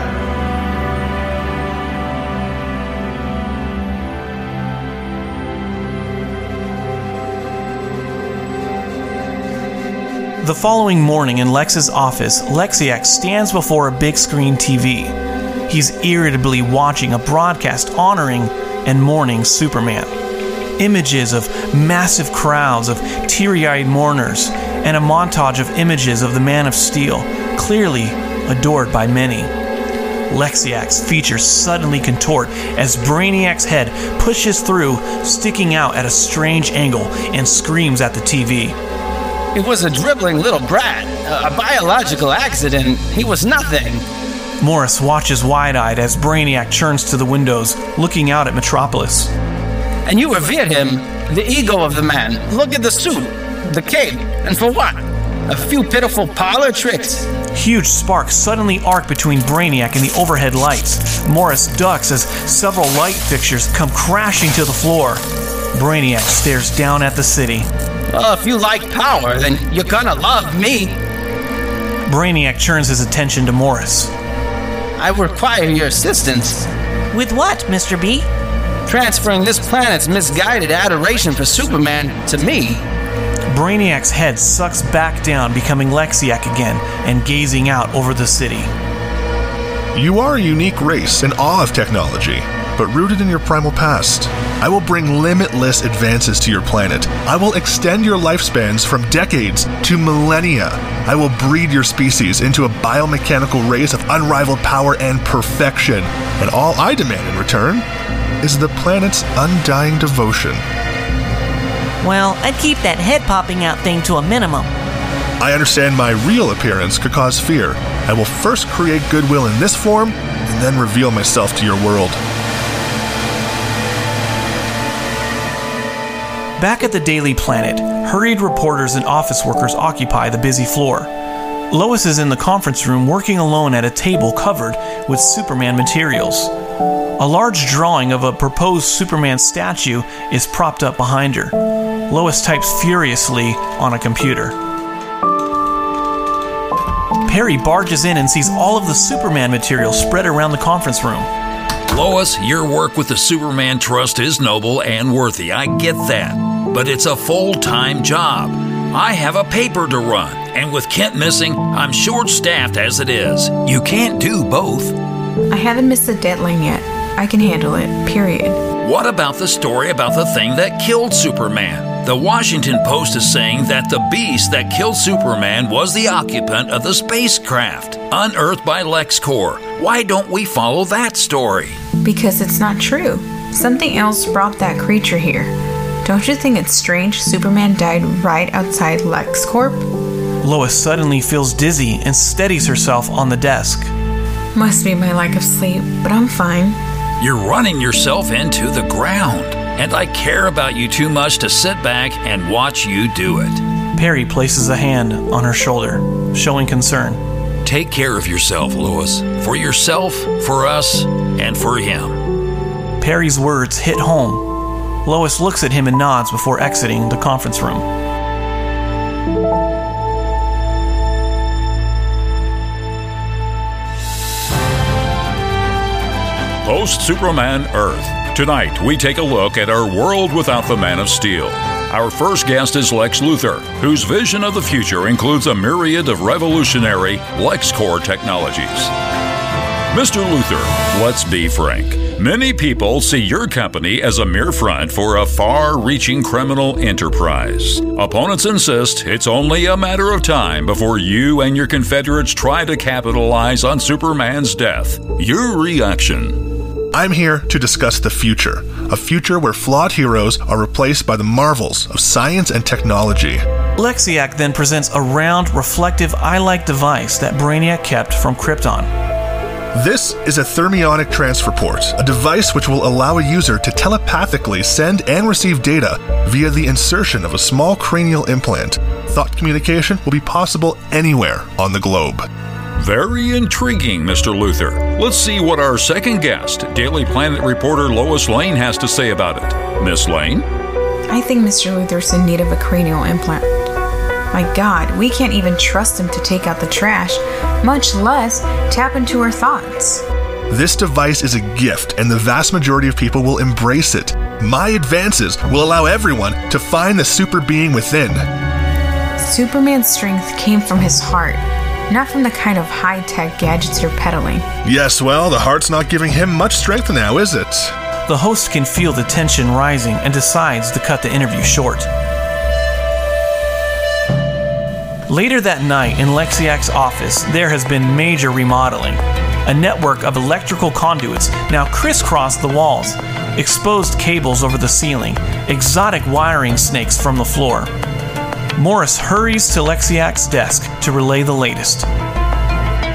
The following morning in Lex's office, Lexiac stands before a big screen TV. He's irritably watching a broadcast honoring and mourning Superman. Images of massive crowds of teary-eyed mourners and a montage of images of the Man of Steel, clearly adored by many. Lexiac's features suddenly contort as Brainiac's head pushes through, sticking out at a strange angle, and screams at the TV. It was a dribbling little brat, a biological accident. He was nothing. Morris watches wide-eyed as Brainiac turns to the windows, looking out at Metropolis. And you revere him, the ego of the man. Look at the suit, the cape, and for what? A few pitiful parlor tricks? Huge sparks suddenly arc between Brainiac and the overhead lights. Morris ducks as several light fixtures come crashing to the floor. Brainiac stares down at the city. If you like power, then you're gonna love me. Brainiac turns his attention to Morris. I require your assistance. With what, Mr. B? Transferring this planet's misguided adoration for Superman to me. Brainiac's head sucks back down, becoming Lexiac again and gazing out over the city. You are a unique race in awe of technology, but rooted in your primal past. I will bring limitless advances to your planet. I will extend your lifespans from decades to millennia. I will breed your species into a biomechanical race of unrivaled power and perfection. And all I demand in return is the planet's undying devotion. Well, I'd keep that head popping out thing to a minimum. I understand my real appearance could cause fear. I will first create goodwill in this form and then reveal myself to your world. Back at the Daily Planet, hurried reporters and office workers occupy the busy floor. Lois is in the conference room working alone at a table covered with Superman materials. A large drawing of a proposed Superman statue is propped up behind her. Lois types furiously on a computer. Perry barges in and sees all of the Superman material spread around the conference room. Lois, your work with the Superman Trust is noble and worthy. I get that. But it's a full-time job. I have a paper to run, and with Kent missing, I'm short-staffed as it is. You can't do both. I haven't missed a deadline yet. I can handle it, period. What about the story about the thing that killed Superman? The Washington Post is saying that the beast that killed Superman was the occupant of the spacecraft, unearthed by LexCorp. Why don't we follow that story? Because it's not true. Something else brought that creature here. Don't you think it's strange Superman died right outside LexCorp? Lois suddenly feels dizzy and steadies herself on the desk. Must be my lack of sleep, but I'm fine. You're running yourself into the ground, and I care about you too much to sit back and watch you do it. Perry places a hand on her shoulder, showing concern. Take care of yourself, Lois. For yourself, for us, and for him. Perry's words hit home. Lois looks at him and nods before exiting the conference room. Post-Superman Earth. Tonight, we take a look at our world without the Man of Steel. Our first guest is Lex Luthor, whose vision of the future includes a myriad of revolutionary LexCorp technologies. Mr. Luthor, let's be frank. Many people see your company as a mere front for a far-reaching criminal enterprise. Opponents insist it's only a matter of time before you and your Confederates try to capitalize on Superman's death. Your reaction? I'm here to discuss the future. A future where flawed heroes are replaced by the marvels of science and technology. Lexiak then presents a round, reflective eye-like device that Brainiac kept from Krypton. This is a thermionic transfer port, a device which will allow a user to telepathically send and receive data via the insertion of a small cranial implant. Thought communication will be possible anywhere on the globe. Very intriguing, Mr. Luthor. Let's see what our second guest, Daily Planet reporter Lois Lane, has to say about it. Miss Lane? I think Mr. Luthor's in need of a cranial implant. My God, we can't even trust him to take out the trash, much less tap into our thoughts. This device is a gift, and the vast majority of people will embrace it. My advances will allow everyone to find the super being within. Superman's strength came from his heart, not from the kind of high-tech gadgets you're peddling. Yes, well, the heart's not giving him much strength now, is it? The host can feel the tension rising and decides to cut the interview short. Later that night in Lexiak's office, there has been major remodeling. A network of electrical conduits now crisscross the walls, exposed cables over the ceiling, exotic wiring snakes from the floor. Morris hurries to Lexiak's desk to relay the latest.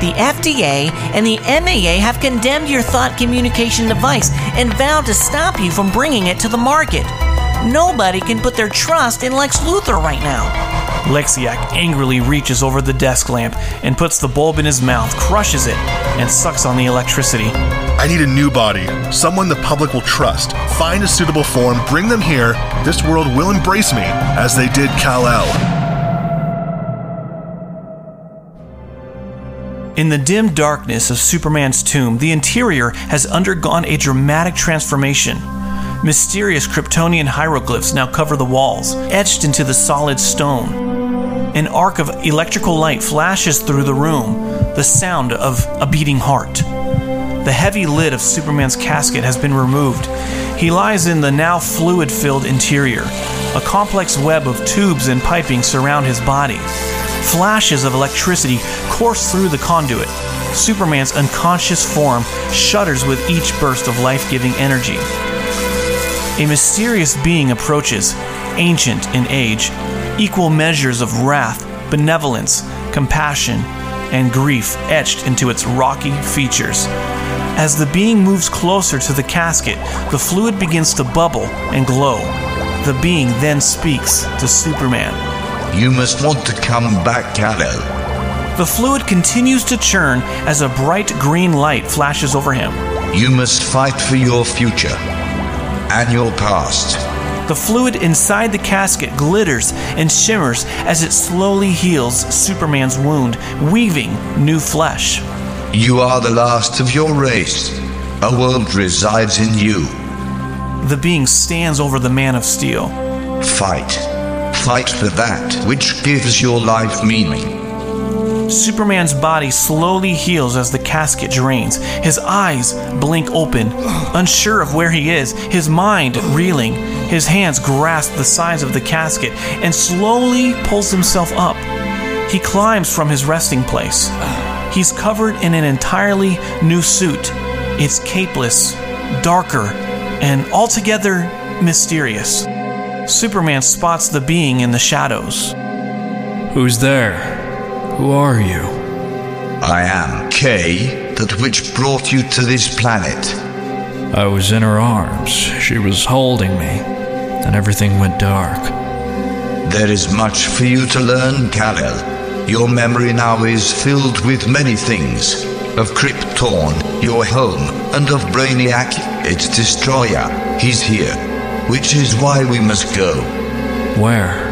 The FDA and the MAA have condemned your thought communication device and vowed to stop you from bringing it to the market. Nobody can put their trust in Lex Luthor right now. Lexiak angrily reaches over the desk lamp and puts the bulb in his mouth, crushes it, and sucks on the electricity. I need a new body, someone the public will trust. Find a suitable form, bring them here. This world will embrace me, as they did Kal-El. In the dim darkness of Superman's tomb, the interior has undergone a dramatic transformation. Mysterious Kryptonian hieroglyphs now cover the walls, etched into the solid stone. An arc of electrical light flashes through the room, the sound of a beating heart. The heavy lid of Superman's casket has been removed. He lies in the now fluid-filled interior. A complex web of tubes and piping surround his body. Flashes of electricity course through the conduit. Superman's unconscious form shudders with each burst of life-giving energy. A mysterious being approaches, ancient in age, equal measures of wrath, benevolence, compassion, and grief etched into its rocky features. As the being moves closer to the casket, the fluid begins to bubble and glow. The being then speaks to Superman. You must want to come back, Kal-El. The fluid continues to churn as a bright green light flashes over him. You must fight for your future and your past. The fluid inside the casket glitters and shimmers as it slowly heals Superman's wound, weaving new flesh. You are the last of your race. A world resides in you. The being stands over the Man of Steel. Fight. Fight for that which gives your life meaning. Superman's body slowly heals as the casket drains. His eyes blink open, unsure of where he is, his mind reeling. His hands grasp the sides of the casket and slowly pulls himself up. He climbs from his resting place. He's covered in an entirely new suit. It's capeless, darker, and altogether mysterious. Superman spots the being in the shadows. Who's there? Who are you? I am Kay, that which brought you to this planet. I was in her arms. She was holding me. And everything went dark. There is much for you to learn, Kal-El. Your memory now is filled with many things. Of Krypton, your home, and of Brainiac, its destroyer. He's here. which is why we must go. Where?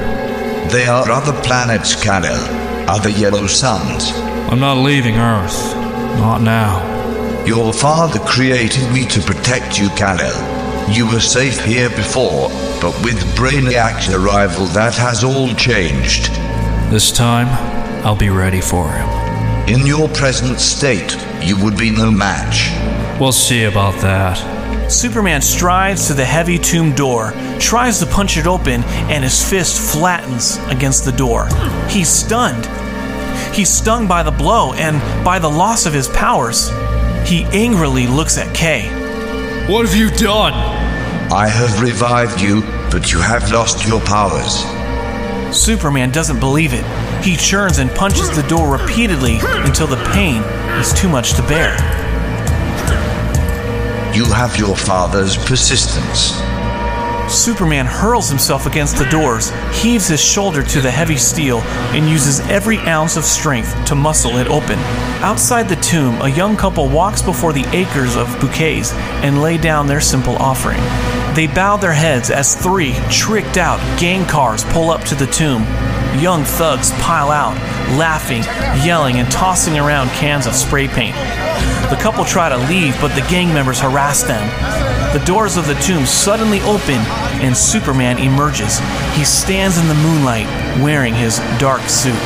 There are other planets, Kal-El, other yellow suns. I'm not leaving Earth. Not now. Your father created me to protect you, Kal-El. You were safe here before, but with Brainiac's arrival that has all changed. This time, I'll be ready for him. In your present state, you would be no match. We'll see about that. Superman strides to the heavy tomb door, tries to punch it open, and his fist flattens against the door. He's stunned. He's stung by the blow and by the loss of his powers. He angrily looks at Kay. What have you done? I have revived you, but you have lost your powers. Superman doesn't believe it. He churns and punches the door repeatedly until the pain is too much to bear. You have your father's persistence. Superman hurls himself against the doors, heaves his shoulder to the heavy steel, and uses every ounce of strength to muscle it open. Outside the tomb, a young couple walks before the acres of bouquets and lay down their simple offering. They bow their heads as three tricked-out gang cars pull up to the tomb. Young thugs pile out, laughing, yelling, and tossing around cans of spray paint. The couple try to leave, but the gang members harass them. The doors of the tomb suddenly open, and Superman emerges. He stands in the moonlight, wearing his dark suit.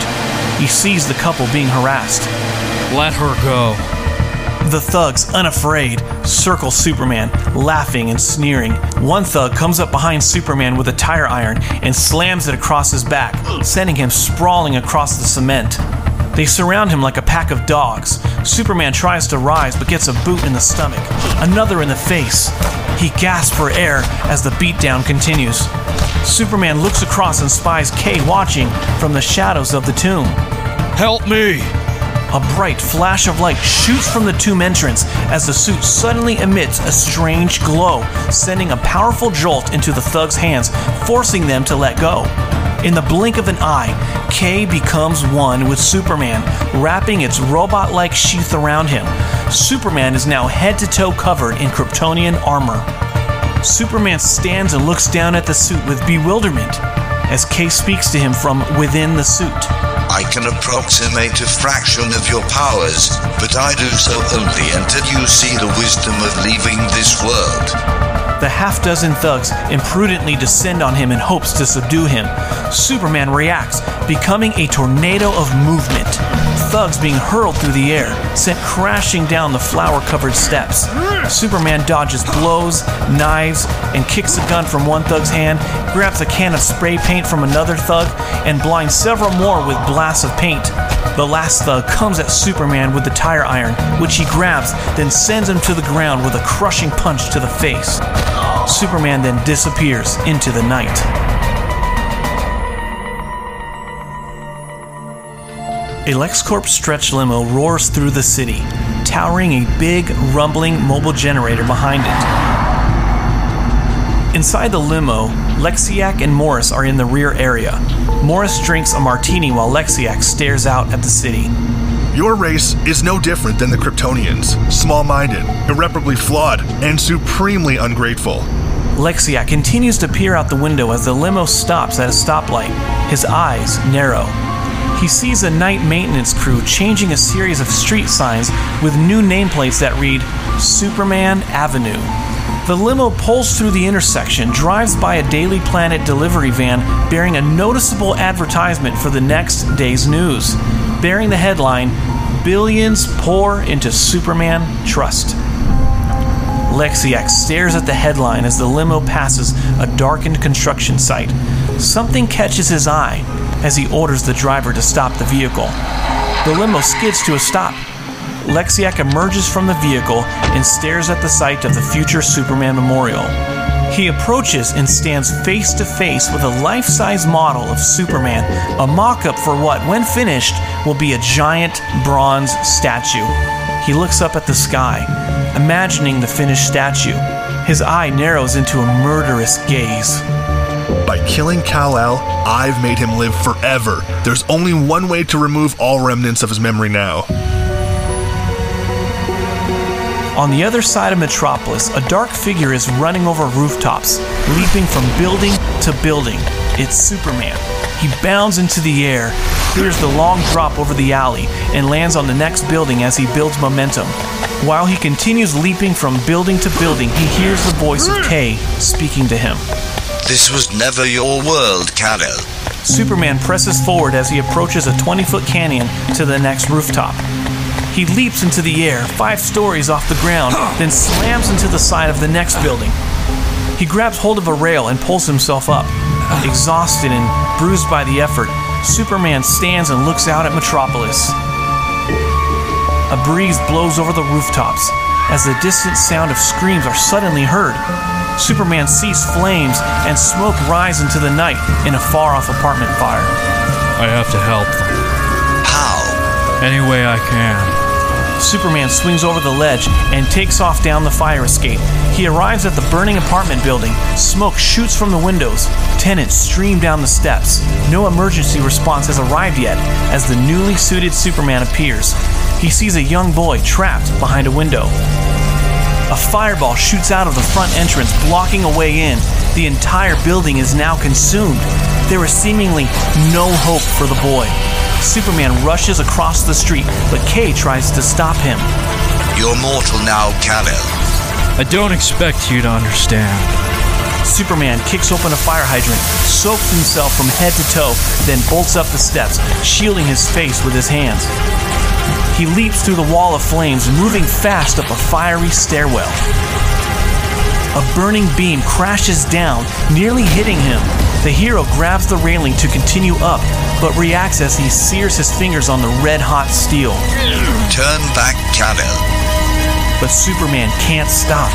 He sees the couple being harassed. Let her go. The thugs, unafraid, circle Superman, laughing and sneering. One thug comes up behind Superman with a tire iron and slams it across his back, sending him sprawling across the cement. They surround him like a pack of dogs. Superman tries to rise but gets a boot in the stomach, another in the face. He gasps for air as the beatdown continues. Superman looks across and spies Kay watching from the shadows of the tomb. Help me! A bright flash of light shoots from the tomb entrance as the suit suddenly emits a strange glow, sending a powerful jolt into the thugs' hands, forcing them to let go. In the blink of an eye, Kay becomes one with Superman, wrapping its robot-like sheath around him. Superman is now head-to-toe covered in Kryptonian armor. Superman stands and looks down at the suit with bewilderment as Kay speaks to him from within the suit. I can approximate a fraction of your powers, but I do so only until you see the wisdom of leaving this world. The half-dozen thugs imprudently descend on him in hopes to subdue him. Superman reacts, becoming a tornado of movement. Thugs being hurled through the air, sent crashing down the flower-covered steps. Superman dodges blows, knives, and kicks a gun from one thug's hand, grabs a can of spray paint from another thug, and blinds several more with blasts of paint. The last thug comes at Superman with the tire iron, which he grabs, then sends him to the ground with a crushing punch to the face. Superman then disappears into the night. A LexCorp stretch limo roars through the city, towering a big, rumbling mobile generator behind it. Inside the limo, Lexiak and Morris are in the rear area. Morris drinks a martini while Lexiak stares out at the city. Your race is no different than the Kryptonians, small-minded, irreparably flawed, and supremely ungrateful. Lexiak continues to peer out the window as the limo stops at a stoplight, his eyes narrow. He sees a night maintenance crew changing a series of street signs with new nameplates that read, Superman Avenue. The limo pulls through the intersection, drives by a Daily Planet delivery van bearing a noticeable advertisement for the next day's news, bearing the headline, Billions Pour Into Superman Trust. Lexiak stares at the headline as the limo passes a darkened construction site. Something catches his eye as he orders the driver to stop the vehicle. The limo skids to a stop. Lexiak emerges from the vehicle and stares at the site of the future Superman Memorial. He approaches and stands face to face with a life-size model of Superman, a mock-up for what, when finished, will be a giant bronze statue. He looks up at the sky, imagining the finished statue. His eye narrows into a murderous gaze. By killing Kal-El, I've made him live forever. There's only one way to remove all remnants of his memory now. On the other side of Metropolis, a dark figure is running over rooftops, leaping from building to building. It's Superman. He bounds into the air, clears the long drop over the alley, and lands on the next building as he builds momentum. While he continues leaping from building to building, he hears the voice of Kay speaking to him. This was never your world, Kal-El. Superman presses forward as he approaches a 20-foot canyon to the next rooftop. He leaps into the air, 5 stories off the ground, then slams into the side of the next building. He grabs hold of a rail and pulls himself up. Exhausted and bruised by the effort, Superman stands and looks out at Metropolis. A breeze blows over the rooftops as the distant sound of screams are suddenly heard. Superman sees flames and smoke rise into the night in a far-off apartment fire. I have to help them. How? Any way I can. Superman swings over the ledge and takes off down the fire escape. He arrives at the burning apartment building. Smoke shoots from the windows. Tenants stream down the steps. No emergency response has arrived yet as the newly suited Superman appears. He sees a young boy trapped behind a window. A fireball shoots out of the front entrance, blocking a way in. The entire building is now consumed. There is seemingly no hope for the boy. Superman rushes across the street, but Kay tries to stop him. You're mortal now, Kal-El. I don't expect you to understand. Superman kicks open a fire hydrant, soaks himself from head to toe, then bolts up the steps, shielding his face with his hands. He leaps through the wall of flames, moving fast up a fiery stairwell. A burning beam crashes down, nearly hitting him. The hero grabs the railing to continue up, but reacts as he sears his fingers on the red-hot steel. Turn back, Kal-El. But Superman can't stop,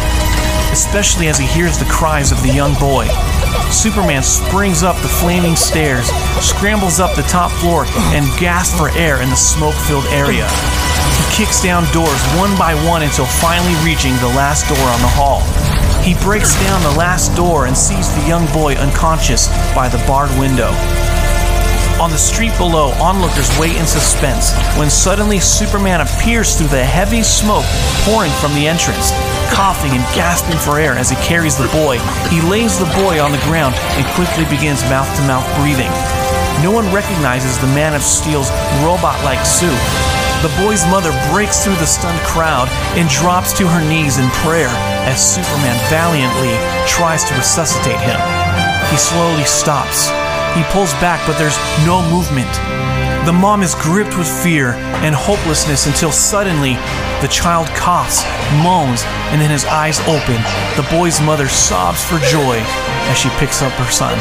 especially as he hears the cries of the young boy. Superman springs up the flaming stairs, scrambles up the top floor, and gasps for air in the smoke-filled area. He kicks down doors one by one until finally reaching the last door on the hall. He breaks down the last door and sees the young boy unconscious by the barred window. On the street below, onlookers wait in suspense when suddenly Superman appears through the heavy smoke pouring from the entrance. Coughing and gasping for air as he carries the boy, he lays the boy on the ground and quickly begins mouth-to-mouth breathing. No one recognizes the Man of Steel's robot-like suit. The boy's mother breaks through the stunned crowd and drops to her knees in prayer as Superman valiantly tries to resuscitate him. He slowly stops. He pulls back, but there's no movement. The mom is gripped with fear and hopelessness until suddenly the child coughs, moans, and then his eyes open. The boy's mother sobs for joy as she picks up her son.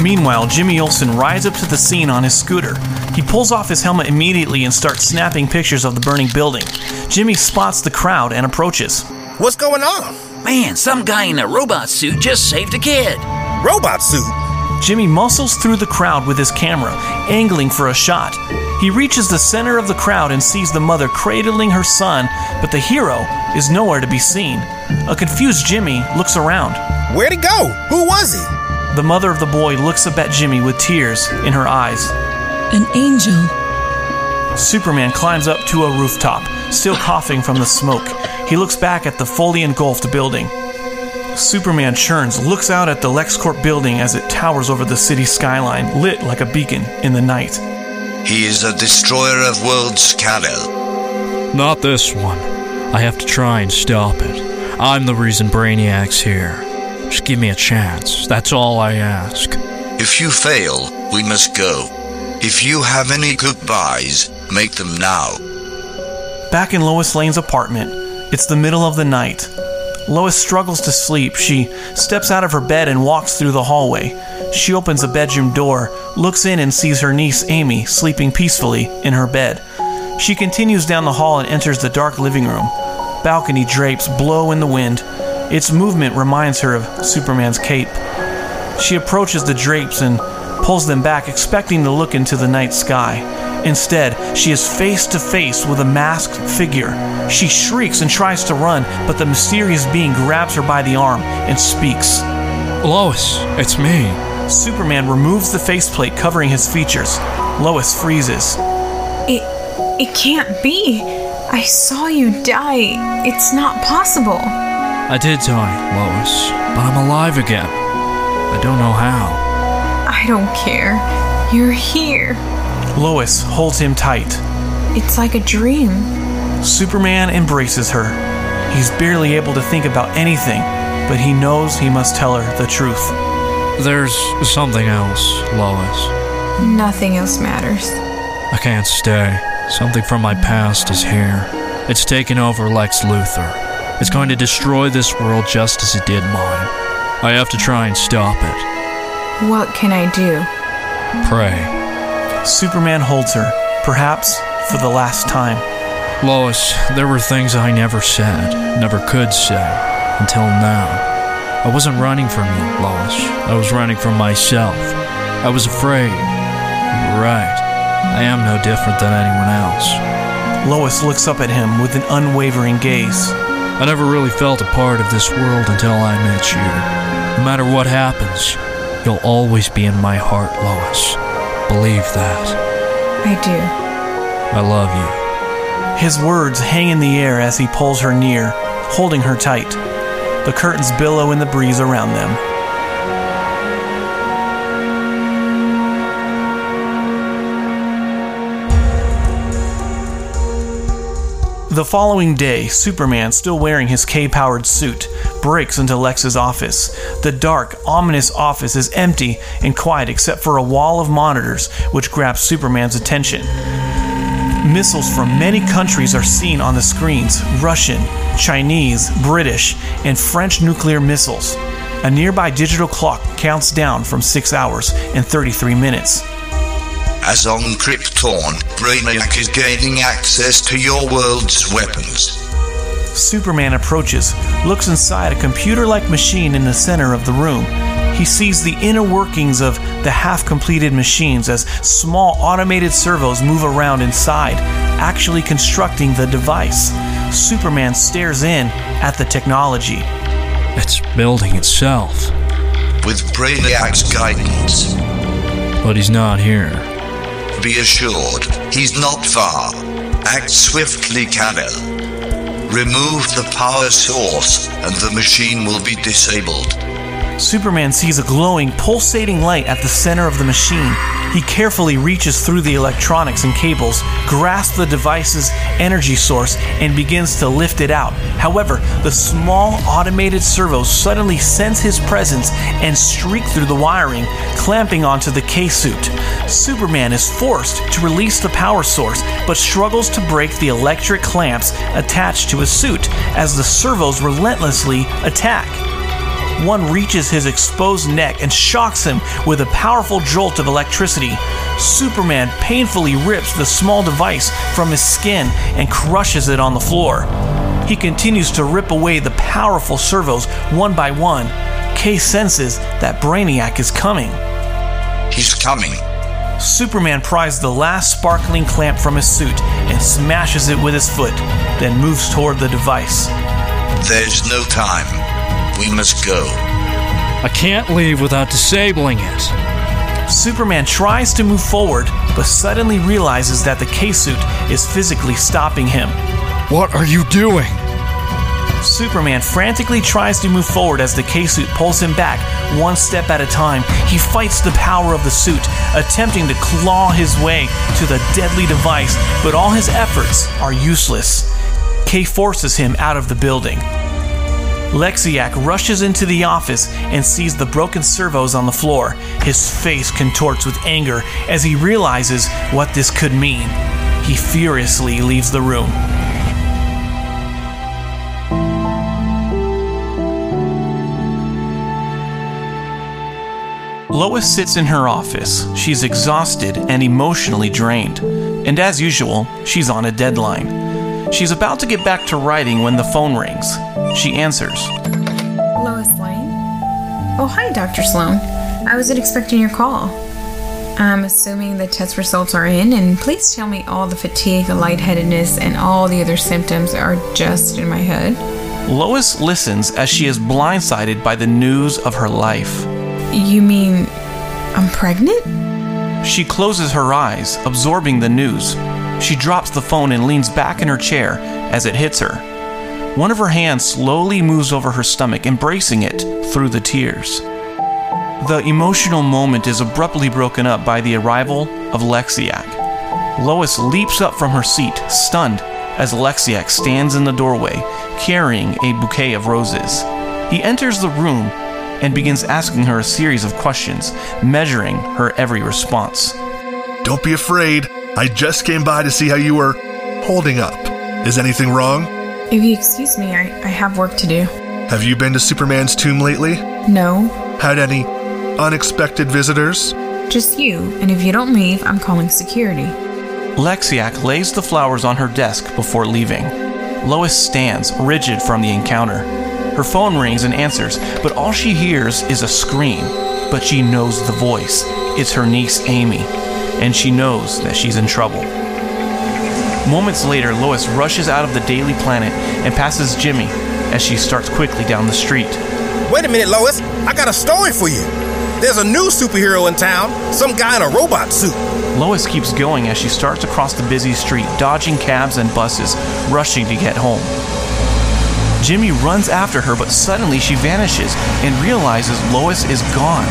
Meanwhile, Jimmy Olsen rides up to the scene on his scooter. He pulls off his helmet immediately and starts snapping pictures of the burning building. Jimmy spots the crowd and approaches. What's going on? Man, some guy in a robot suit just saved a kid. Robot suit? Jimmy muscles through the crowd with his camera, angling for a shot. He reaches the center of the crowd and sees the mother cradling her son, but the hero is nowhere to be seen. A confused Jimmy looks around. Where'd he go? Who was he? The mother of the boy looks up at Jimmy with tears in her eyes. An angel. Superman climbs up to a rooftop, still coughing from the smoke. He looks back at the fully engulfed building. Superman churns, looks out at the LexCorp building as it towers over the city skyline, lit like a beacon in the night. He is a destroyer of worlds, Kal-El. Not this one. I have to try and stop it. I'm the reason Brainiac's here. Just give me a chance. That's all I ask. If you fail, we must go. If you have any goodbyes, make them now. Back in Lois Lane's apartment, it's the middle of the night. Lois struggles to sleep. She steps out of her bed and walks through the hallway. She opens a bedroom door, looks in and sees her niece Amy sleeping peacefully in her bed. She continues down the hall and enters the dark living room. Balcony drapes blow in the wind. Its movement reminds her of Superman's cape. She approaches the drapes and pulls them back, expecting to look into the night sky. Instead, she is face to face with a masked figure. She shrieks and tries to run, but the mysterious being grabs her by the arm and speaks. Lois, it's me. Superman removes the faceplate covering his features. Lois freezes. It can't be. I saw you die. It's not possible. I did die, Lois, but I'm alive again. I don't know how. I don't care. You're here. Lois holds him tight. It's like a dream. Superman embraces her. He's barely able to think about anything, but he knows he must tell her the truth. There's something else, Lois. Nothing else matters. I can't stay. Something from my past is here. It's taken over Lex Luthor. It's going to destroy this world just as it did mine. I have to try and stop it. What can I do? Pray. Superman holds her, perhaps for the last time. Lois, there were things I never said, never could say, until now. I wasn't running from you, Lois. I was running from myself. I was afraid. You were right. I am no different than anyone else. Lois looks up at him with an unwavering gaze. I never really felt a part of this world until I met you. No matter what happens, you'll always be in my heart, Lois. Believe that. I do. I love you. His words hang in the air as he pulls her near, holding her tight. The curtains billow in the breeze around them. The following day, Superman, still wearing his K-powered suit, breaks into Lex's office. The dark, ominous office is empty and quiet except for a wall of monitors, which grabs Superman's attention. Missiles from many countries are seen on the screens: Russian, Chinese, British, and French nuclear missiles. A nearby digital clock counts down from 6 hours and 33 minutes. As on Krypton, Brainiac is gaining access to your world's weapons. Superman approaches, looks inside a computer-like machine in the center of the room. He sees the inner workings of the half-completed machines as small automated servos move around inside, actually constructing the device. Superman stares in at the technology. It's building itself. With Brainiac's guidance. But he's not here. Be assured, he's not far. Act swiftly, Kal-El. Remove the power source, and the machine will be disabled. Superman sees a glowing, pulsating light at the center of the machine. He carefully reaches through the electronics and cables, grasps the device's energy source, and begins to lift it out. However, the small automated servos suddenly sense his presence and streak through the wiring, clamping onto the K-suit. Superman is forced to release the power source, but struggles to break the electric clamps attached to his suit as the servos relentlessly attack. One reaches his exposed neck and shocks him with a powerful jolt of electricity. Superman painfully rips the small device from his skin and crushes it on the floor. He continues to rip away the powerful servos one by one. Kay senses that Brainiac is coming. He's coming. Superman pries the last sparkling clamp from his suit and smashes it with his foot, then moves toward the device. There's no time. We must go. I can't leave without disabling it. Superman tries to move forward, but suddenly realizes that the K-suit is physically stopping him. What are you doing? Superman frantically tries to move forward as the K-suit pulls him back, one step at a time. He fights the power of the suit, attempting to claw his way to the deadly device, but all his efforts are useless. Kay forces him out of the building. Lexiac rushes into the office and sees the broken servos on the floor. His face contorts with anger as he realizes what this could mean. He furiously leaves the room. Lois sits in her office. She's exhausted and emotionally drained. And as usual, she's on a deadline. She's about to get back to writing when the phone rings. She answers. Lois Lane? Oh, hi, Dr. Sloan. I wasn't expecting your call. I'm assuming the test results are in, and please tell me all the fatigue, the lightheadedness, and all the other symptoms are just in my head. Lois listens as she is blindsided by the news of her life. You mean I'm pregnant? She closes her eyes, absorbing the news. She drops the phone and leans back in her chair as it hits her. One of her hands slowly moves over her stomach, embracing it through the tears. The emotional moment is abruptly broken up by the arrival of Lexiak. Lois leaps up from her seat, stunned, as Lexiak stands in the doorway, carrying a bouquet of roses. He enters the room and begins asking her a series of questions, measuring her every response. Don't be afraid. I just came by to see how you were holding up. Is anything wrong? If you excuse me, I have work to do. Have you been to Superman's tomb lately? No. Had any unexpected visitors? Just you, and if you don't leave, I'm calling security. Lexiak lays the flowers on her desk before leaving. Lois stands, rigid from the encounter. Her phone rings and answers, but all she hears is a scream. But she knows the voice. It's her niece, Amy, and she knows that she's in trouble. Moments later, Lois rushes out of the Daily Planet and passes Jimmy as she starts quickly down the street. Wait a minute, Lois. I got a story for you. There's a new superhero in town, some guy in a robot suit. Lois keeps going as she starts across the busy street, dodging cabs and buses, rushing to get home. Jimmy runs after her, but suddenly she vanishes and realizes Lois is gone.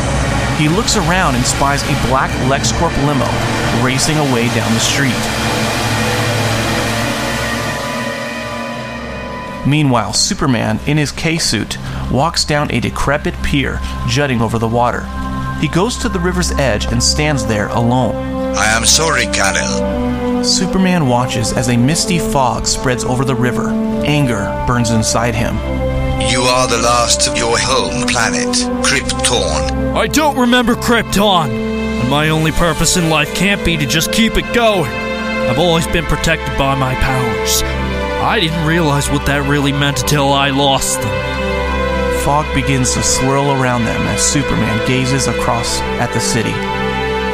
He looks around and spies a black LexCorp limo racing away down the street. Meanwhile, Superman, in his K-suit, walks down a decrepit pier jutting over the water. He goes to the river's edge and stands there alone. I am sorry, Kal-El. Superman watches as a misty fog spreads over the river. Anger burns inside him. You are the last of your home planet, Krypton. I don't remember Krypton, and my only purpose in life can't be to just keep it going. I've always been protected by my powers. I didn't realize what that really meant until I lost them. Fog begins to swirl around them as Superman gazes across at the city.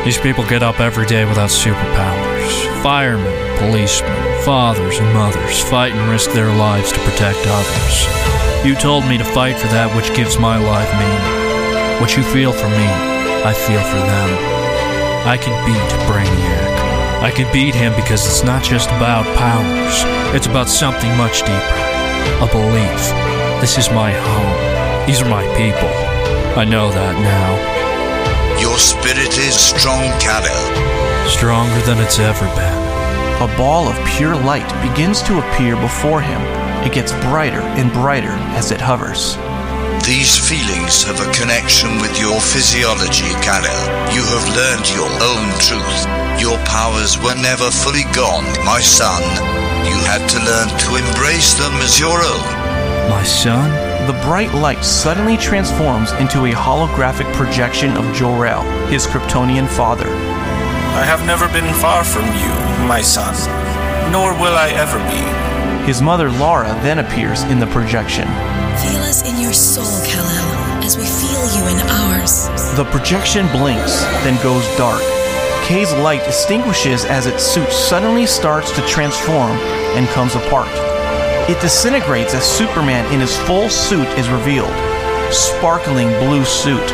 These people get up every day without superpowers. Firemen, policemen, fathers, and mothers fight and risk their lives to protect others. You told me to fight for that which gives my life meaning. What you feel for me, I feel for them. I can beat Brainiac. I can beat him because it's not just about powers. It's about something much deeper. A belief. This is my home. These are my people. I know that now. Your spirit is strong, Kal-El. Stronger than it's ever been. A ball of pure light begins to appear before him. It gets brighter and brighter as it hovers. These feelings have a connection with your physiology, Kal-El. You have learned your own truth. Your powers were never fully gone, my son. You had to learn to embrace them as your own. My son? The bright light suddenly transforms into a holographic projection of Jor-El, his Kryptonian father. I have never been far from you, my son, nor will I ever be. His mother, Lara, then appears in the projection. Feel us in your soul, Kal-El, as we feel you in ours. The projection blinks, then goes dark. Kay's light extinguishes as its suit suddenly starts to transform and comes apart. It disintegrates as Superman in his full suit is revealed. Sparkling blue suit,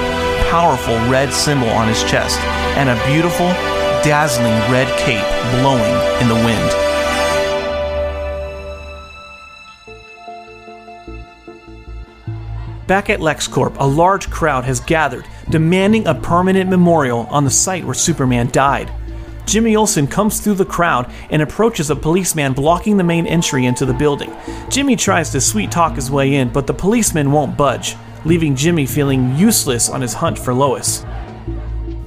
powerful red symbol on his chest, and a beautiful, dazzling red cape blowing in the wind. Back at LexCorp, a large crowd has gathered, demanding a permanent memorial on the site where Superman died. Jimmy Olsen comes through the crowd and approaches a policeman blocking the main entry into the building. Jimmy tries to sweet-talk his way in, but the policeman won't budge, leaving Jimmy feeling useless on his hunt for Lois.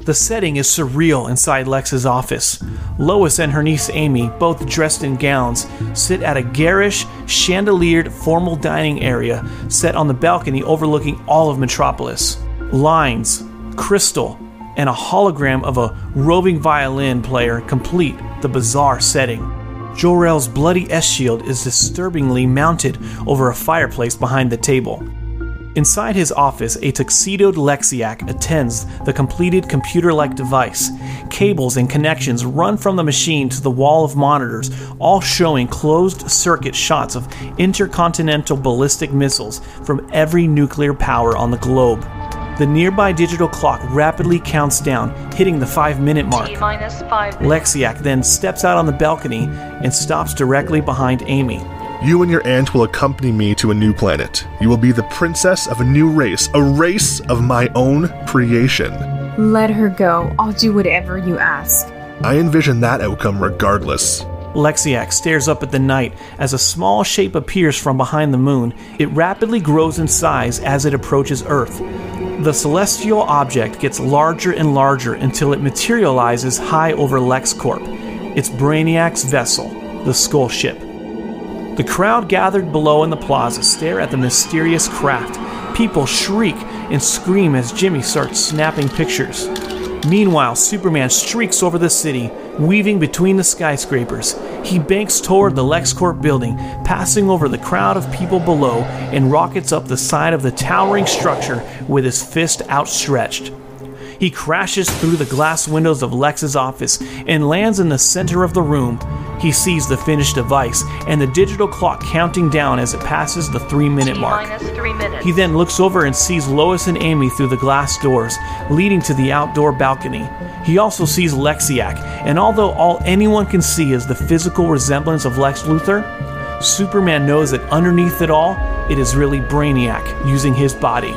The setting is surreal inside Lex's office. Lois and her niece Amy, both dressed in gowns, sit at a garish, chandeliered formal dining area set on the balcony overlooking all of Metropolis. Lines, crystal, and a hologram of a roving violin player complete the bizarre setting. Jor-El's bloody S-shield is disturbingly mounted over a fireplace behind the table. Inside his office, a tuxedoed Lexiak attends the completed computer-like device. Cables and connections run from the machine to the wall of monitors, all showing closed-circuit shots of intercontinental ballistic missiles from every nuclear power on the globe. The nearby digital clock rapidly counts down, hitting the 5-minute mark. T-5. Lexiak then steps out on the balcony and stops directly behind Amy. You and your aunt will accompany me to a new planet. You will be the princess of a race of my own creation. Let her go. I'll do whatever you ask. I envision that outcome regardless. Lexiak stares up at the night as a small shape appears from behind the moon. It rapidly grows in size as it approaches Earth. The celestial object gets larger and larger until it materializes high over LexCorp. It's Brainiac's vessel, the Skull Ship. The crowd gathered below in the plaza stare at the mysterious craft. People shriek and scream as Jimmy starts snapping pictures. Meanwhile, Superman streaks over the city, weaving between the skyscrapers. He banks toward the LexCorp building, passing over the crowd of people below, and rockets up the side of the towering structure with his fist outstretched. He crashes through the glass windows of Lex's office and lands in the center of the room. He sees the finished device and the digital clock counting down as it passes the 3-minute mark. He then looks over and sees Lois and Amy through the glass doors, leading to the outdoor balcony. He also sees Lexiak, and although all anyone can see is the physical resemblance of Lex Luthor, Superman knows that underneath it all, it is really Brainiac using his body.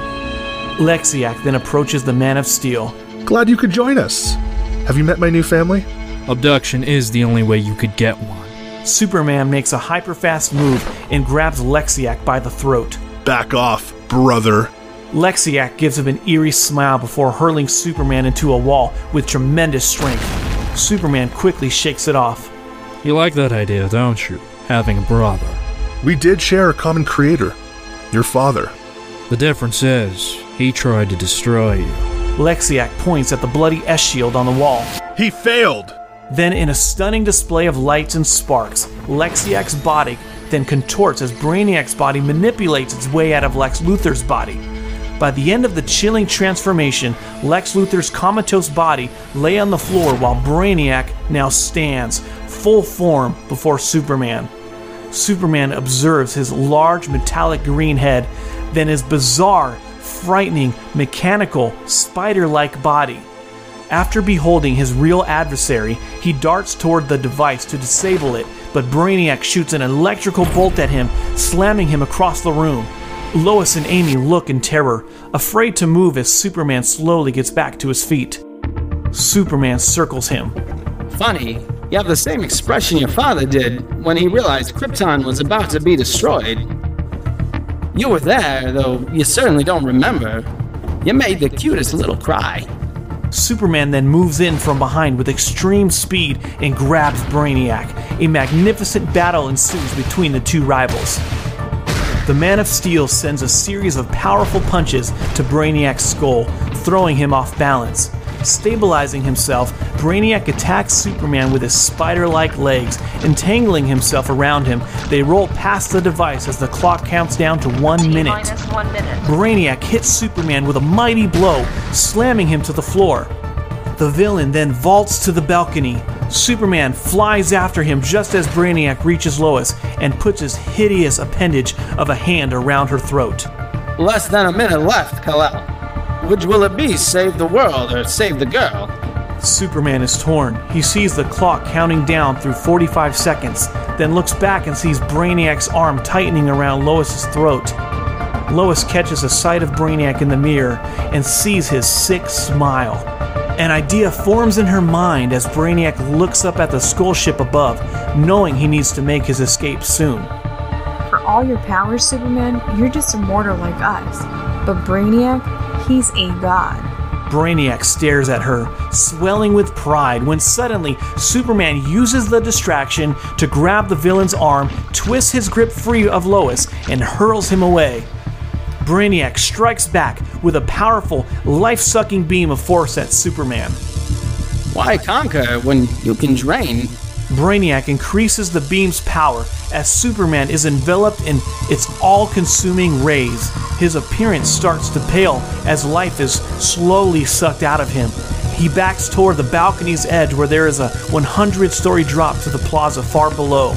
Lexiak then approaches the Man of Steel. Glad you could join us. Have you met my new family? Abduction is the only way you could get one. Superman makes a hyper-fast move and grabs Lexiak by the throat. Back off, brother. Lexiak gives him an eerie smile before hurling Superman into a wall with tremendous strength. Superman quickly shakes it off. You like that idea, don't you? Having a brother. We did share a common creator. Your father. The difference is, he tried to destroy you. Lexiak points at the bloody S-shield on the wall. He failed! Then, in a stunning display of lights and sparks, Lexiak's body then contorts as Brainiac's body manipulates its way out of Lex Luthor's body. By the end of the chilling transformation, Lex Luthor's comatose body lay on the floor while Brainiac now stands, full form, before Superman. Superman observes his large metallic green head, then his bizarre, frightening, mechanical, spider-like body. After beholding his real adversary, he darts toward the device to disable it, but Brainiac shoots an electrical bolt at him, slamming him across the room. Lois and Amy look in terror, afraid to move as Superman slowly gets back to his feet. Superman circles him. Funny, you have the same expression your father did when he realized Krypton was about to be destroyed. You were there, though you certainly don't remember. You made the cutest little cry. Superman then moves in from behind with extreme speed and grabs Brainiac. A magnificent battle ensues between the two rivals. The Man of Steel sends a series of powerful punches to Brainiac's skull, throwing him off balance. Stabilizing himself, Brainiac attacks Superman with his spider-like legs, entangling himself around him. They roll past the device as the clock counts down to 1 minute. Brainiac hits Superman with a mighty blow, slamming him to the floor. The villain then vaults to the balcony. Superman flies after him just as Brainiac reaches Lois and puts his hideous appendage of a hand around her throat. Less than a minute left, Kal-El. Which will it be, save the world or save the girl? Superman is torn. He sees the clock counting down through 45 seconds, then looks back and sees Brainiac's arm tightening around Lois's throat. Lois catches a sight of Brainiac in the mirror and sees his sick smile. An idea forms in her mind as Brainiac looks up at the Skull Ship above, knowing he needs to make his escape soon. For all your powers, Superman, you're just a mortal like us. But Brainiac... he's a god. Brainiac stares at her, swelling with pride, when suddenly Superman uses the distraction to grab the villain's arm, twists his grip free of Lois, and hurls him away. Brainiac strikes back with a powerful, life-sucking beam of force at Superman. Why conquer when you can drain? Brainiac increases the beam's power as Superman is enveloped in its all-consuming rays. His appearance starts to pale as life is slowly sucked out of him. He backs toward the balcony's edge where there is a 100-story drop to the plaza far below.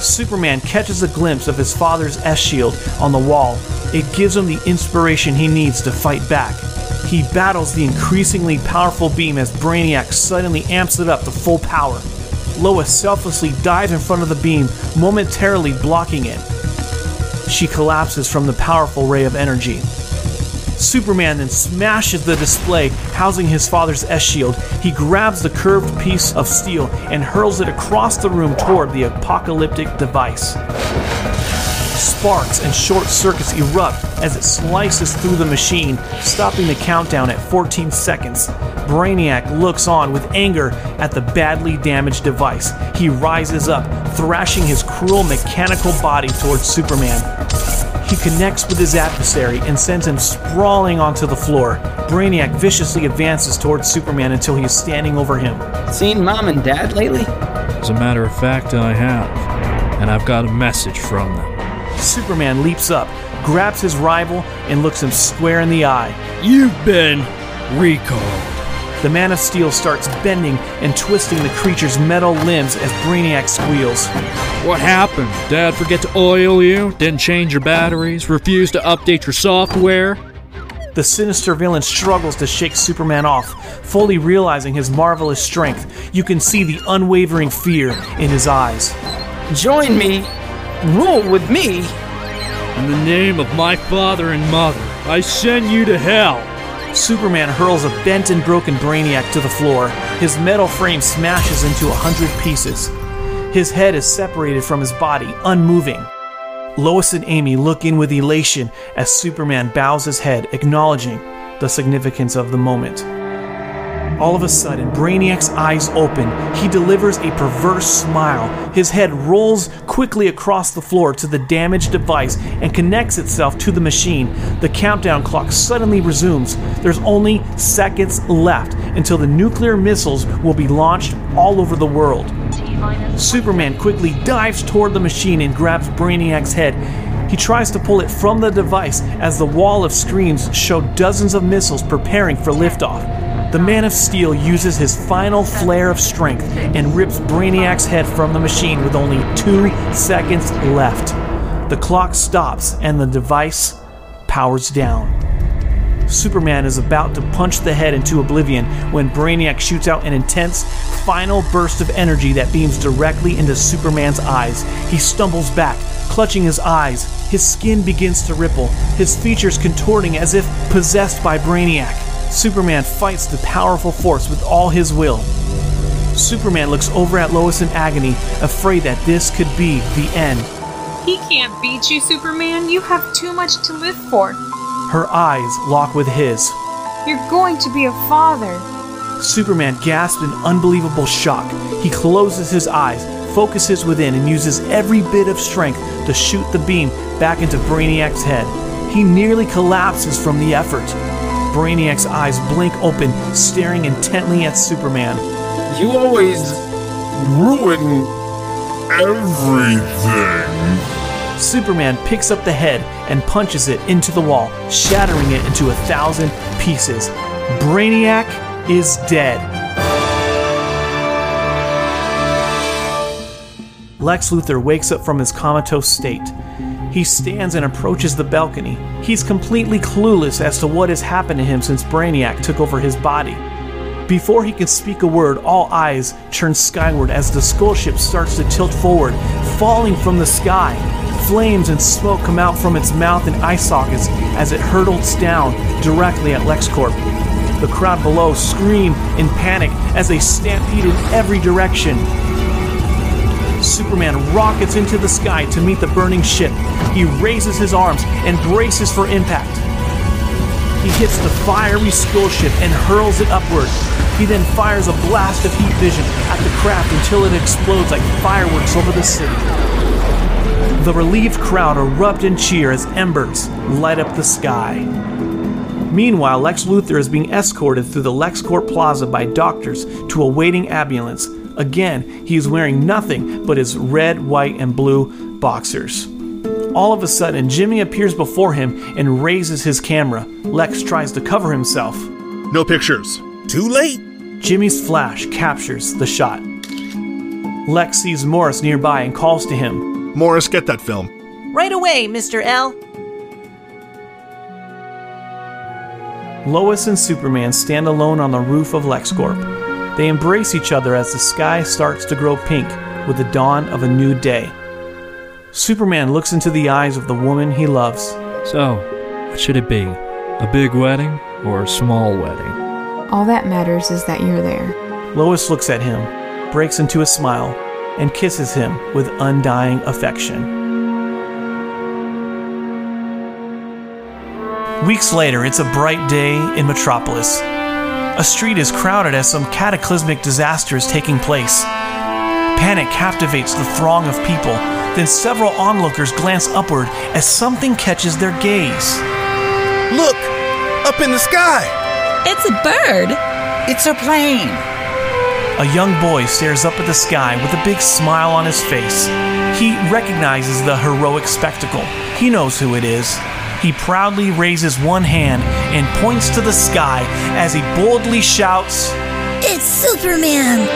Superman catches a glimpse of his father's S-shield on the wall. It gives him the inspiration he needs to fight back. He battles the increasingly powerful beam as Brainiac suddenly amps it up to full power. Lois selflessly dives in front of the beam, momentarily blocking it. She collapses from the powerful ray of energy. Superman then smashes the display housing his father's S-shield. He grabs the curved piece of steel and hurls it across the room toward the apocalyptic device. Sparks and short circuits erupt as it slices through the machine, stopping the countdown at 14 seconds. Brainiac looks on with anger at the badly damaged device. He rises up, thrashing his cruel mechanical body towards Superman. He connects with his adversary and sends him sprawling onto the floor. Brainiac viciously advances towards Superman until he is standing over him. Seen Mom and Dad lately? As a matter of fact, I have. And I've got a message from them. Superman leaps up, grabs his rival, and looks him square in the eye. You've been recalled. The Man of Steel starts bending and twisting the creature's metal limbs as Brainiac squeals. What happened? Dad forget to oil you? Didn't change your batteries? Refused to update your software? The sinister villain struggles to shake Superman off, fully realizing his marvelous strength. You can see the unwavering fear in his eyes. Join me. Rule with me. In the name of my father and mother, I send you to hell. Superman hurls a bent and broken Brainiac to the floor. His metal frame smashes into 100 pieces. His head is separated from his body, unmoving. Lois and Amy look in with elation as Superman bows his head, acknowledging the significance of the moment. All of a sudden, Brainiac's eyes open. He delivers a perverse smile. His head rolls quickly across the floor to the damaged device and connects itself to the machine. The countdown clock suddenly resumes. There's only seconds left until the nuclear missiles will be launched all over the world. Superman quickly dives toward the machine and grabs Brainiac's head. He tries to pull it from the device as the wall of screens show dozens of missiles preparing for liftoff. The Man of Steel uses his final flare of strength and rips Brainiac's head from the machine with only 2 seconds left. The clock stops and the device powers down. Superman is about to punch the head into oblivion when Brainiac shoots out an intense, final burst of energy that beams directly into Superman's eyes. He stumbles back, clutching his eyes. His skin begins to ripple, his features contorting as if possessed by Brainiac. Superman fights the powerful force with all his will. Superman looks over at Lois in agony, afraid that this could be the end. He can't beat you, Superman. You have too much to live for. Her eyes lock with his. You're going to be a father. Superman gasps in unbelievable shock. He closes his eyes, focuses within, and uses every bit of strength to shoot the beam back into Brainiac's head. He nearly collapses from the effort. Brainiac's eyes blink open, staring intently at Superman. You always ruin everything. Superman picks up the head and punches it into the wall, shattering it into 1,000 pieces. Brainiac is dead. Lex Luthor wakes up from his comatose state. He stands and approaches the balcony. He's completely clueless as to what has happened to him since Brainiac took over his body. Before he can speak a word, all eyes turn skyward as the Skull Ship starts to tilt forward, falling from the sky. Flames and smoke come out from its mouth and eye sockets as it hurtles down directly at LexCorp. The crowd below scream in panic as they stampede in every direction. Superman rockets into the sky to meet the burning ship. He raises his arms and braces for impact. He hits the fiery Skull Ship and hurls it upward. He then fires a blast of heat vision at the craft until it explodes like fireworks over the city. The relieved crowd erupt in cheer as embers light up the sky. Meanwhile, Lex Luthor is being escorted through the LexCorp Plaza by doctors to a waiting ambulance. Again, he is wearing nothing but his red, white, and blue boxers. All of a sudden, Jimmy appears before him and raises his camera. Lex tries to cover himself. No pictures. Too late. Jimmy's flash captures the shot. Lex sees Morris nearby and calls to him. Morris, get that film. Right away, Mr. L. Lois and Superman stand alone on the roof of LexCorp. They embrace each other as the sky starts to grow pink with the dawn of a new day. Superman looks into the eyes of the woman he loves. So, what should it be? A big wedding or a small wedding? All that matters is that you're there. Lois looks at him, breaks into a smile, and kisses him with undying affection. Weeks later, it's a bright day in Metropolis. A street is crowded as some cataclysmic disaster is taking place. Panic captivates the throng of people, then several onlookers glance upward as something catches their gaze. Look! Up in the sky! It's a bird! It's a plane! A young boy stares up at the sky with a big smile on his face. He recognizes the heroic spectacle. He knows who it is. He proudly raises one hand and points to the sky as he boldly shouts, "It's Superman!"